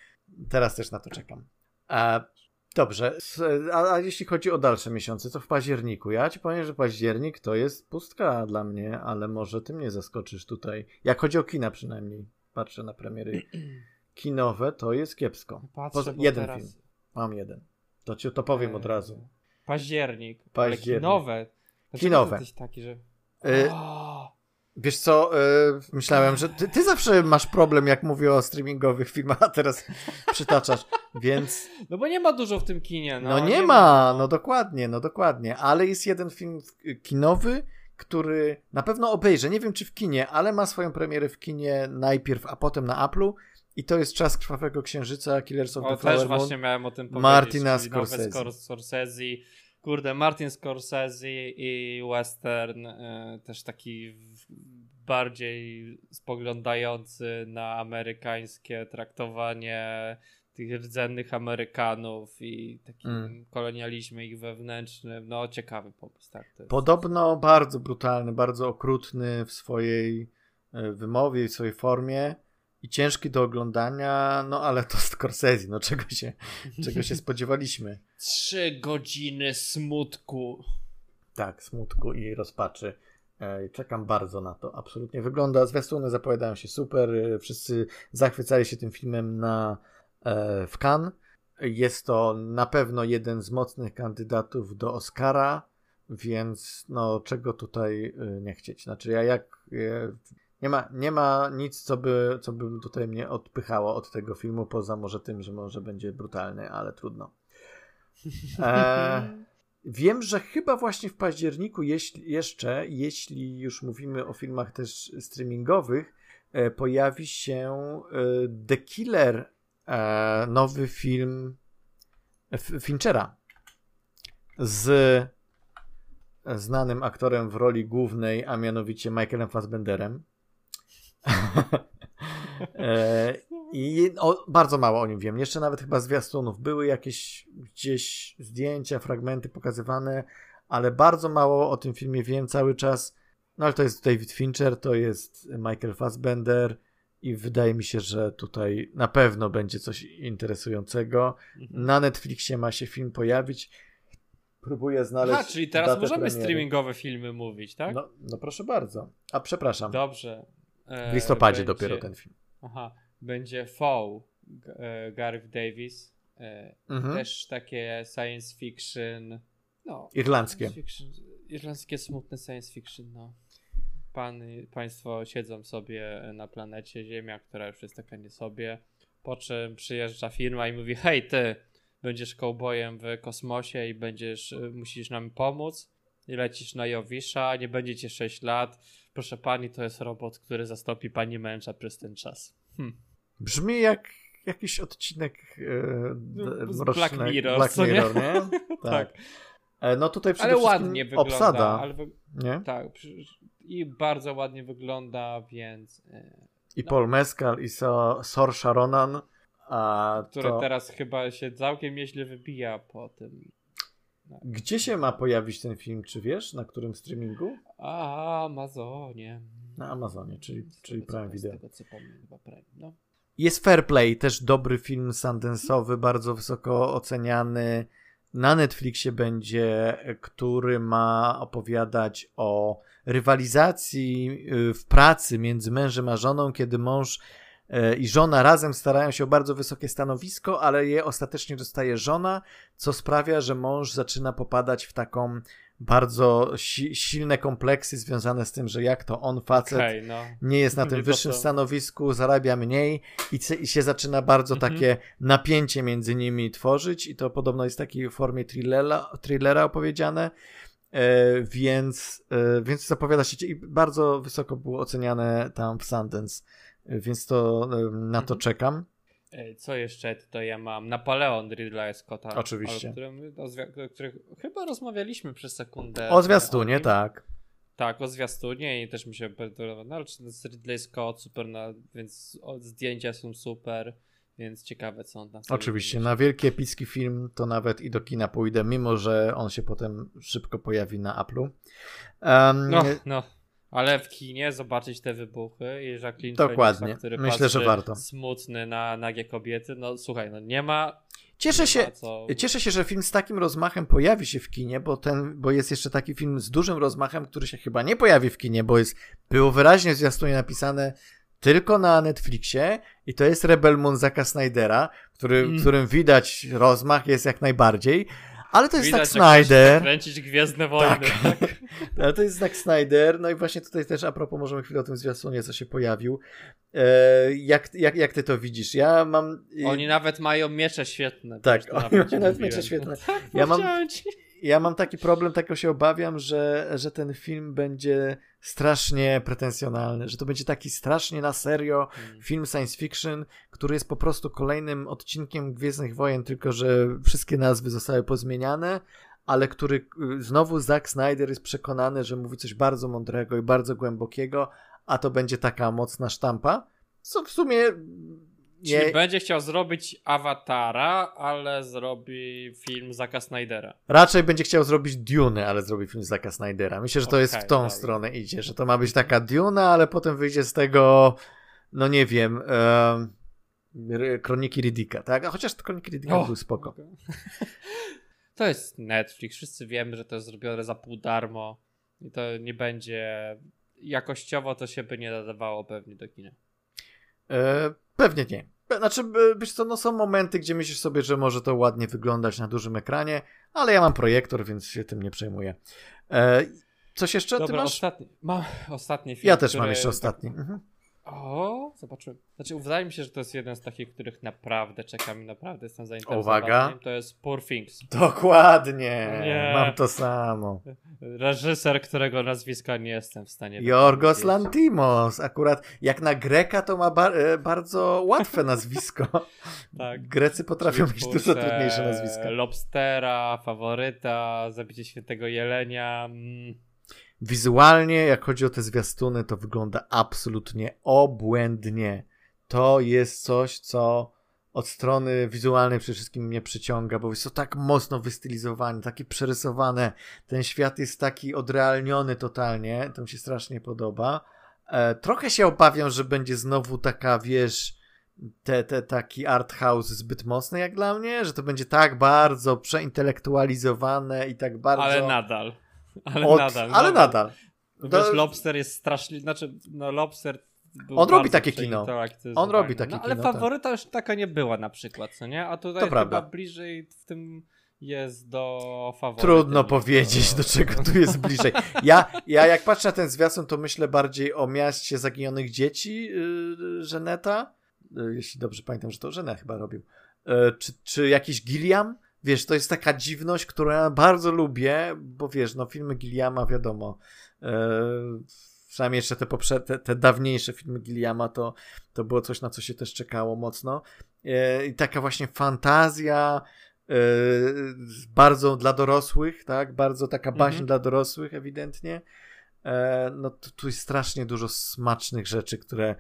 Teraz też na to czekam. A, dobrze, a, a jeśli chodzi o dalsze miesiące, to w październiku. Ja ci powiem, że październik to jest pustka dla mnie, ale może ty mnie zaskoczysz tutaj. Jak chodzi o kina przynajmniej, patrzę na premiery kinowe, to jest kiepsko. Patrzę, Poza, jeden teraz... film. Mam jeden. To ci to powiem od razu. Październik. Październik. Ale kinowe. Dlaczego kinowe. Jesteś taki, że... Yy, wiesz co, yy, myślałem, że ty, ty zawsze masz problem, jak mówię o streamingowych filmach, a teraz przytaczasz, więc... No bo nie ma dużo w tym kinie. No, no nie, nie ma, no dokładnie, no dokładnie, ale jest jeden film kinowy, który na pewno obejrzę, nie wiem czy w kinie, ale ma swoją premierę w kinie najpierw, a potem na Apple'u i to jest Czas Krwawego Księżyca, Killers of the Flower Moon. Też właśnie miałem o tym powiedzieć. Martina Scorsese. Kurde, Martin Scorsese i western, y, też taki w, bardziej spoglądający na amerykańskie traktowanie tych rdzennych Amerykanów i takim mm. kolonializmie ich wewnętrznym. No ciekawy pomysł. Tak, to jest. Podobno bardzo brutalny, bardzo okrutny w swojej wymowie i w swojej formie i ciężki do oglądania, no ale to Scorsese, no czego się, czego się spodziewaliśmy. Trzy godziny smutku. Tak, smutku i rozpaczy. Czekam bardzo na to, absolutnie. Wygląda, zwiastuny zapowiadają się super, wszyscy zachwycali się tym filmem na, w Cannes. Jest to na pewno jeden z mocnych kandydatów do Oscara, więc no czego tutaj nie chcieć. Znaczy ja jak... Nie ma, nie ma nic, co by, co by tutaj mnie odpychało od tego filmu, poza może tym, że może będzie brutalny, ale trudno. E, wiem, że chyba właśnie w październiku jeśli, jeszcze, jeśli już mówimy o filmach też streamingowych, e, pojawi się e, The Killer, e, nowy film F- Finchera z znanym aktorem w roli głównej, a mianowicie Michaelem Fassbenderem. e, I o, bardzo mało o nim wiem. Jeszcze nawet chyba zwiastunów. Były jakieś gdzieś zdjęcia, fragmenty pokazywane, ale bardzo mało o tym filmie wiem cały czas. No ale to jest David Fincher, to jest Michael Fassbender i wydaje mi się, że tutaj na pewno będzie coś interesującego. Na Netflixie ma się film pojawić. Próbuję znaleźć. A, czyli teraz możemy premiery. Streamingowe filmy mówić, tak? No, no proszę bardzo. A przepraszam. Dobrze. W listopadzie będzie, dopiero ten film. Aha, będzie Fall, e, Gareth Davis. E, mhm. Też takie science fiction. No, irlandzkie. Science fiction, irlandzkie smutne science fiction. No. Pan, państwo siedzą sobie na planecie Ziemia, która już jest taka nie sobie. Po czym przyjeżdża firma i mówi: hej ty, będziesz kołbojem w kosmosie i będziesz, musisz nam pomóc. I lecisz na Jowisza, nie będziecie sześć lat. Proszę pani, to jest robot, który zastąpi pani męża przez ten czas. Hm. Brzmi jak jakiś odcinek e, d, mroczny, Black Mirror, Black Mirror nie? nie? Tak. tak. No tutaj przede ale wszystkim ładnie wygląda, obsada. Ale wy... nie? Tak. I bardzo ładnie wygląda, więc... I no. Paul Mescal, i so, Saoirse Ronan. A Które to... teraz chyba się całkiem nieźle wybija po tym... Gdzie się ma pojawić ten film, czy wiesz? Na którym streamingu? A, Amazonie. Na Amazonie, czyli, czyli Prime Video. Tego, co pamiętam, Prime, no. Jest Fair Play, też dobry film Sundance'owy, bardzo wysoko oceniany. Na Netflixie będzie, który ma opowiadać o rywalizacji w pracy między mężem a żoną, kiedy mąż i żona razem starają się o bardzo wysokie stanowisko, ale je ostatecznie dostaje żona, co sprawia, że mąż zaczyna popadać w taką bardzo si- silne kompleksy związane z tym, że jak to on, facet, okay, no. nie jest na tym wyższym stanowisku, zarabia mniej i, c- i się zaczyna bardzo mhm. takie napięcie między nimi tworzyć i to podobno jest w takiej formie thrillera, thrillera opowiedziane. E, więc, e, więc zapowiada się i bardzo wysoko było oceniane tam w Sundance, więc to e, na to mhm. czekam. Co jeszcze tutaj ja mam? Napoleon Ridleya Scotta. Oczywiście. O którym, o zwi- o których chyba rozmawialiśmy przez sekundę. O zwiastunie, o tak. Tak, o zwiastunie i też mi się podoba. No ale Ridley Scott super, na, więc zdjęcia są super, więc ciekawe co on tam. Oczywiście, na wielki epicki film to nawet i do kina pójdę, mimo że on się potem szybko pojawi na Apple'u. Um, no, no. Ale w kinie zobaczyć te wybuchy i Jacqueline Dokładnie. Felicia, który Myślę, patrzy że warto. Smutny na nagie kobiety, no słuchaj, no nie ma... Cieszę się, nie ma co... cieszę się, że film z takim rozmachem pojawi się w kinie, bo, ten, bo jest jeszcze taki film z dużym rozmachem, który się chyba nie pojawi w kinie, bo jest, było wyraźnie w zwiastunie napisane tylko na Netflixie i to jest Rebel Moon Zacka Snydera, który, mm. którym widać rozmach jest jak najbardziej. Ale to jest Widać, Zack Snyder. Kręcić Gwiezdne Wojny. Tak. Tak. Ale to jest Zack Snyder. No i właśnie tutaj też a propos możemy chwilę o tym zwiastunie, co się pojawił. E, jak, jak, jak ty to widzisz? Ja mam... Oni nawet mają miecze świetne. Tak, oni nawet mają mówiłem. miecze świetne. Tak, ja, mam, ja mam taki problem, tak się obawiam, że, że ten film będzie strasznie pretensjonalny, że to będzie taki strasznie na serio hmm. film science fiction, który jest po prostu kolejnym odcinkiem Gwiezdnych Wojen, tylko że wszystkie nazwy zostały pozmieniane, ale który znowu Zack Snyder jest przekonany, że mówi coś bardzo mądrego i bardzo głębokiego, a to będzie taka mocna sztampa, co w sumie... Nie... Czyli będzie chciał zrobić Awatara, ale zrobi film Zacka Snydera. Raczej będzie chciał zrobić Dune, ale zrobi film Zacka Snydera. Myślę, że to okay, jest w tą tak. stronę idzie, że to ma być taka Dune, ale potem wyjdzie z tego, no nie wiem, e, Kroniki Riddicka, tak? A chociaż Kroniki Riddicka oh. były spoko. Okay. To jest Netflix, wszyscy wiemy, że to jest zrobione za pół darmo i to nie będzie, jakościowo to się by nie nadawało pewnie do kina. E... Pewnie nie. Znaczy, wiesz co, no są momenty, gdzie myślisz sobie, że może to ładnie wyglądać na dużym ekranie, ale ja mam projektor, więc się tym nie przejmuję. E, coś jeszcze Dobra, ty masz? Ostatni, mam ostatni film. Ja też który... mam jeszcze ostatni. Mhm. O, zobaczyłem. Znaczy, wydaje mi się, że to jest jeden z takich, których naprawdę czekam i naprawdę jestem zainteresowany. Uwaga. To jest Poor Things. Dokładnie. Nie. Mam to samo. Reżyser, którego nazwiska nie jestem w stanie... Jorgos Lanthimos. Akurat jak na Greka to ma bar- bardzo łatwe nazwisko. Tak. Grecy potrafią Czyli mieć Purse, dużo trudniejsze nazwiska. Lobstera, Faworyta, Zabicie Świętego Jelenia... Mm. Wizualnie, jak chodzi o te zwiastuny, to wygląda absolutnie obłędnie. To jest coś, co od strony wizualnej przede wszystkim mnie przyciąga, bo jest to tak mocno wystylizowane, takie przerysowane. Ten świat jest taki odrealniony totalnie, to mi się strasznie podoba. E, trochę się obawiam, że będzie znowu taka, wiesz, te, te, taki art house zbyt mocny jak dla mnie, że to będzie tak bardzo przeintelektualizowane i tak bardzo... Ale nadal... Ale Od, nadal. Ale no, nadal. No, to... Wiesz, Lobster jest straszny, znaczy, no Lobster był On robi takie kino. On robi takie no, kino. Ale Faworyta tak. już taka nie była na przykład, co nie? A tutaj to chyba prawda. bliżej w tym jest do Faworyty. Trudno powiedzieć, to... do czego tu jest bliżej. Ja, ja jak patrzę na ten zwiastun, to myślę bardziej o Mieście Zaginionych Dzieci Żeneta. Yy, yy, jeśli dobrze pamiętam, że to Żenet chyba robił. Yy, czy, czy jakiś Gilliam? Wiesz, to jest taka dziwność, którą ja bardzo lubię, bo wiesz, no filmy Gilliama, wiadomo, yy, przynajmniej jeszcze te, poprze- te, te dawniejsze filmy Gilliama, to, to było coś, na co się też czekało mocno. Yy, i taka właśnie fantazja, yy, bardzo dla dorosłych, tak, bardzo taka baśń mhm. dla dorosłych ewidentnie. Yy, no tu, tu jest strasznie dużo smacznych rzeczy, które...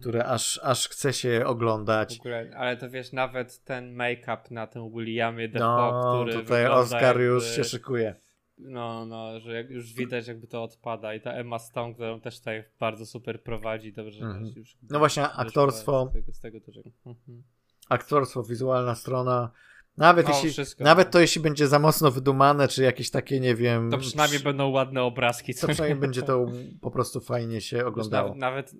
które aż, aż chce się oglądać. W ogóle, ale to wiesz, nawet ten make-up na tym Williamie Dafoe, no, który tutaj Oscar jakby, już się szykuje. No, no, że jak już widać jakby to odpada i ta Emma Stone, którą też tutaj bardzo super prowadzi, dobrze. Mm. Że już, no właśnie, aktorstwo. Z tego, z tego, że... mhm. Aktorstwo, wizualna strona. Nawet, no, jeśli, wszystko, nawet to jeśli będzie za mocno wydumane, czy jakieś takie, nie wiem... To przynajmniej przy... będą ładne obrazki. To przynajmniej będzie to po prostu fajnie się oglądało. Wiesz, nawet...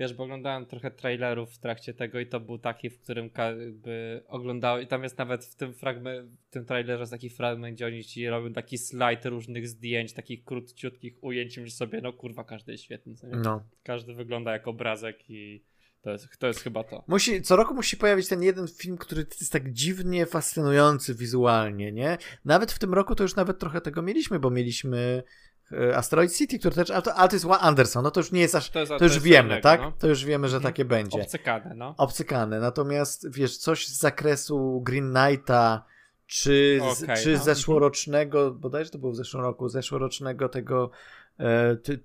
Wiesz, bo oglądałem trochę trailerów w trakcie tego i to był taki, w którym jakby oglądałem i tam jest nawet w tym fragmencie, w tym trailerze jest taki fragment, gdzie oni ci robią taki slajd różnych zdjęć, takich króciutkich ujęć, myślisz sobie, no kurwa, każdy jest świetny. No. Każdy wygląda jak obrazek i To jest, to jest chyba to. Musi, co roku musi pojawić ten jeden film, który jest tak dziwnie fascynujący wizualnie, nie? Nawet w tym roku to już nawet trochę tego mieliśmy, bo mieliśmy Asteroid City, który też... A to, a to jest Anderson, no to już nie jest aż... To, jest, to, to już jest wiemy, innego, tak? No. To już wiemy, że takie będzie. Obcykane, no. Obcykane. Natomiast, wiesz, coś z zakresu Green Knighta, czy, z, okay, czy no. zeszłorocznego, bodajże to było w zeszłym roku, zeszłorocznego tego e, ty,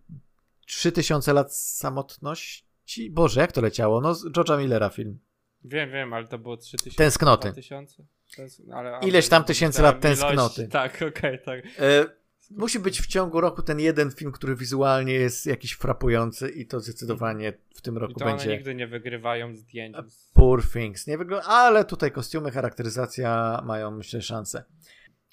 trzy tysiące lat samotności. Ci, Boże, jak to leciało? No, z George'a Millera film. Wiem, wiem, ale to było trzy tysiące. Tęsknoty. dwa tysiące, tęsk... ale, ale... Ileś tam tysięcy lat tęsknoty. Tak, okej, okay, tak. E, musi być w ciągu roku ten jeden film, który wizualnie jest jakiś frapujący i to zdecydowanie w tym roku I to będzie... one nigdy nie wygrywają zdjęć. Poor Things. Nie wygrywa... Ale tutaj kostiumy, charakteryzacja mają, myślę, szansę.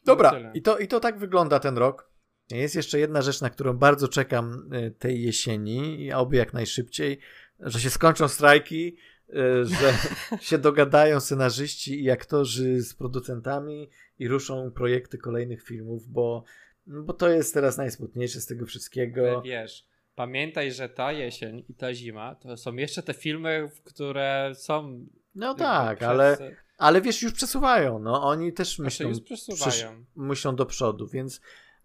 Dobra, no i, to, i to tak wygląda ten rok. Jest jeszcze jedna rzecz, na którą bardzo czekam tej jesieni, a oby jak najszybciej, że się skończą strajki, że się dogadają scenarzyści i aktorzy z producentami i ruszą projekty kolejnych filmów, bo, bo to jest teraz najsmutniejsze z tego wszystkiego. Wiesz, pamiętaj, że ta jesień i ta zima to są jeszcze te filmy, które są... No tak, przez... ale... ale wiesz, już przesuwają. No, oni też myślą, już przesuwają. myślą do przodu, więc...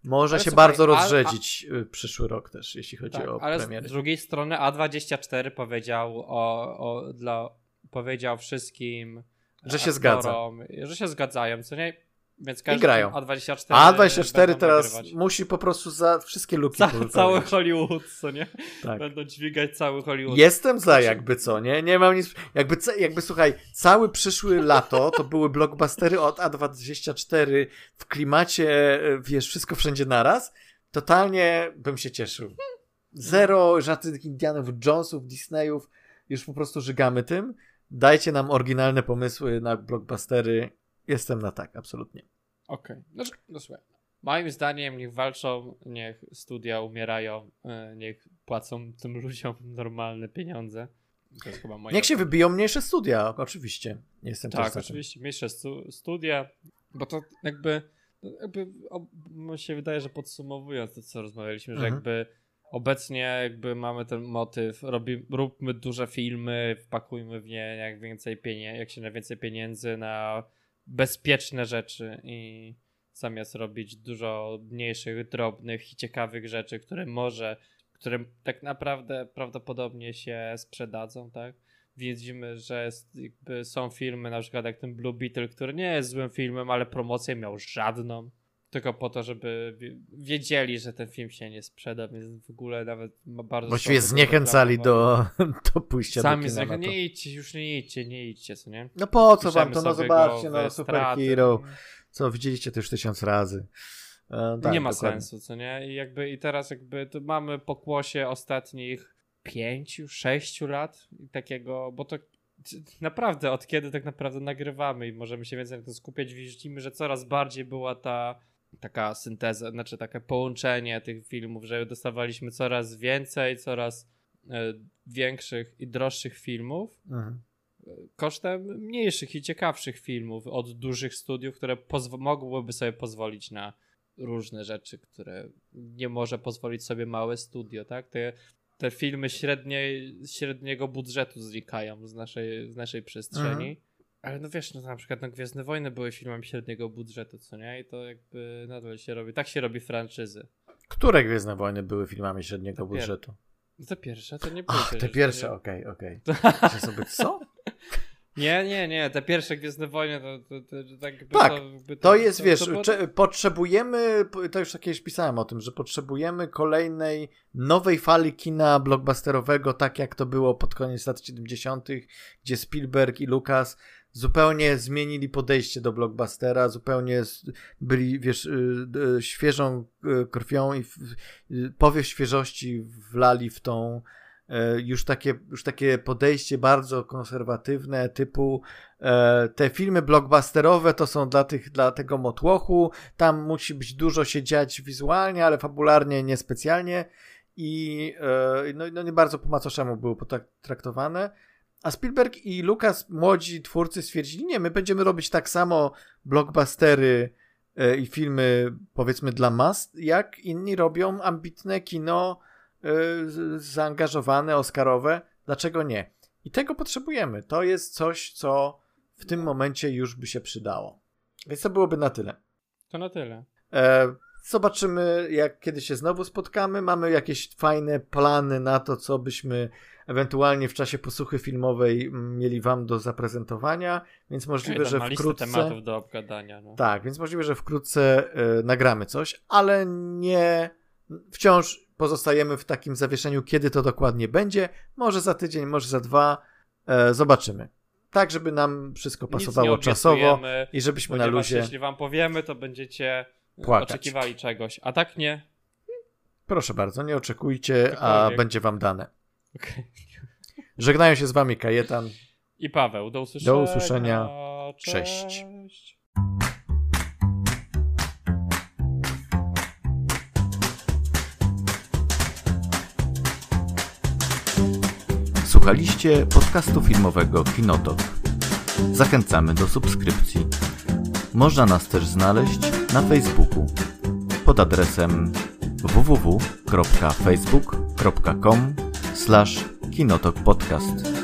Może no, się słuchaj, bardzo rozrzedzić a, a, przyszły rok też, jeśli chodzi tak, o ale premiery. Z drugiej strony A dwadzieścia cztery powiedział o, o dla, powiedział wszystkim, że się aktorom, zgadza. Że się zgadzają, co nie? Więc każdy I grają. A dwadzieścia cztery, A dwadzieścia cztery teraz wygrywać. musi po prostu za wszystkie luki Ca- Cały Hollywood, co nie? Tak. Będą dźwigać cały Hollywood. Jestem za jakby co, nie? Nie mam nic... Jakby, jakby słuchaj, cały przyszły lato to były blockbustery od A dwadzieścia cztery w klimacie, wiesz, wszystko wszędzie naraz. Totalnie bym się cieszył. Zero żadnych Indianów, Jonesów, Disneyów. Już po prostu żygamy tym. Dajcie nam oryginalne pomysły na blockbustery. Jestem na tak, absolutnie. Okej, okay. no, no słuchaj. Moim zdaniem niech walczą, niech studia umierają, niech płacą tym ludziom normalne pieniądze. To jest chyba moje niech się wybiją mniejsze studia, oczywiście. Jestem tak, też oczywiście, mniejsze stu- studia, bo to jakby, jakby o, mi się wydaje, że podsumowując to, co rozmawialiśmy, mhm. że jakby obecnie jakby mamy ten motyw, robi, róbmy duże filmy, wpakujmy w nie jak, więcej pienie- jak się na więcej pieniędzy, na bezpieczne rzeczy i zamiast robić dużo mniejszych, drobnych i ciekawych rzeczy, które może, które tak naprawdę prawdopodobnie się sprzedadzą, tak? Widzimy, że jest, jakby są filmy, na przykład jak ten Blue Beetle, który nie jest złym filmem, ale promocję miał żadną, tylko po to, żeby wiedzieli, że ten film się nie sprzeda, więc w ogóle nawet bardzo... Właściwie zniechęcali do, do pójścia Sami do kina. Sami nie idźcie, już nie idźcie, nie idźcie, co nie? No po co wam to, no zobaczcie, no superhero, co widzieliście to już tysiąc razy. E, tak, nie ma dokładnie. sensu, co nie? I jakby i teraz jakby to mamy pokłosie ostatnich pięciu, sześciu lat takiego, bo to naprawdę od kiedy tak naprawdę nagrywamy i możemy się więcej na tym skupiać, widzimy, że coraz bardziej była ta taka synteza, znaczy takie połączenie tych filmów, że dostawaliśmy coraz więcej, coraz y, większych i droższych filmów mhm. kosztem mniejszych i ciekawszych filmów od dużych studiów, które pozw- mogłyby sobie pozwolić na różne rzeczy, które nie może pozwolić sobie małe studio, tak? Te, te filmy średniej, średniego budżetu znikają z naszej, z naszej przestrzeni. Mhm. Ale no wiesz, no na przykład no, Gwiezdne Wojny były filmem średniego budżetu, co nie? I to jakby nadal się robi. Tak się robi franczyzy. Które Gwiezdne Wojny były filmami średniego to budżetu? Pier... Te pierwsze to nie były. Ach, te pierwsze, okej, okej. Czy sobie co? Nie, nie, nie. Te pierwsze Gwiezdne Wojny to, to, to, to, to jakby tak. To, jakby to, to jest, to, to, wiesz, to było... cze- potrzebujemy, to już jakieś pisałem o tym, że potrzebujemy kolejnej nowej fali kina blockbusterowego, tak jak to było pod koniec lat siedemdziesiątych, gdzie Spielberg i Lucas zupełnie zmienili podejście do blockbustera, zupełnie byli, wiesz, świeżą krwią i powiew świeżości wlali w tą już takie, już takie podejście bardzo konserwatywne, typu te filmy blockbusterowe to są dla tych, dla tego motłochu, tam musi być dużo się dziać wizualnie, ale fabularnie niespecjalnie i no, no nie bardzo po macoszemu było potraktowane. A Spielberg i Lucas, młodzi twórcy, stwierdzili, nie, my będziemy robić tak samo blockbustery e, i filmy, powiedzmy, dla mas, jak inni robią ambitne kino e, zaangażowane, oscarowe. Dlaczego nie? I tego potrzebujemy. To jest coś, co w tym momencie już by się przydało. Więc to byłoby na tyle. To na tyle. E, zobaczymy, jak kiedy się znowu spotkamy. Mamy jakieś fajne plany na to, co byśmy ewentualnie w czasie posłuchy filmowej mieli wam do zaprezentowania, więc możliwe, Ej, że wkrótce... tematów do obgadania. No. Tak, więc możliwe, że wkrótce y, nagramy coś, ale nie... Wciąż pozostajemy w takim zawieszeniu, kiedy to dokładnie będzie. Może za tydzień, może za dwa. E, zobaczymy. Tak, żeby nam wszystko pasowało czasowo i żebyśmy na luzie... Jeśli wam powiemy, to będziecie płakać. Oczekiwali czegoś, a tak nie? Proszę bardzo, nie oczekujcie, a będzie wam dane. Okay. Żegnają się z wami Kajetan i Paweł. Do usłyszenia. Do usłyszenia. Cześć. Słuchaliście podcastu filmowego Kinotok. Zachęcamy do subskrypcji. Można nas też znaleźć na Facebooku pod adresem www kropka facebook kropka com slash Kinotok Podcast.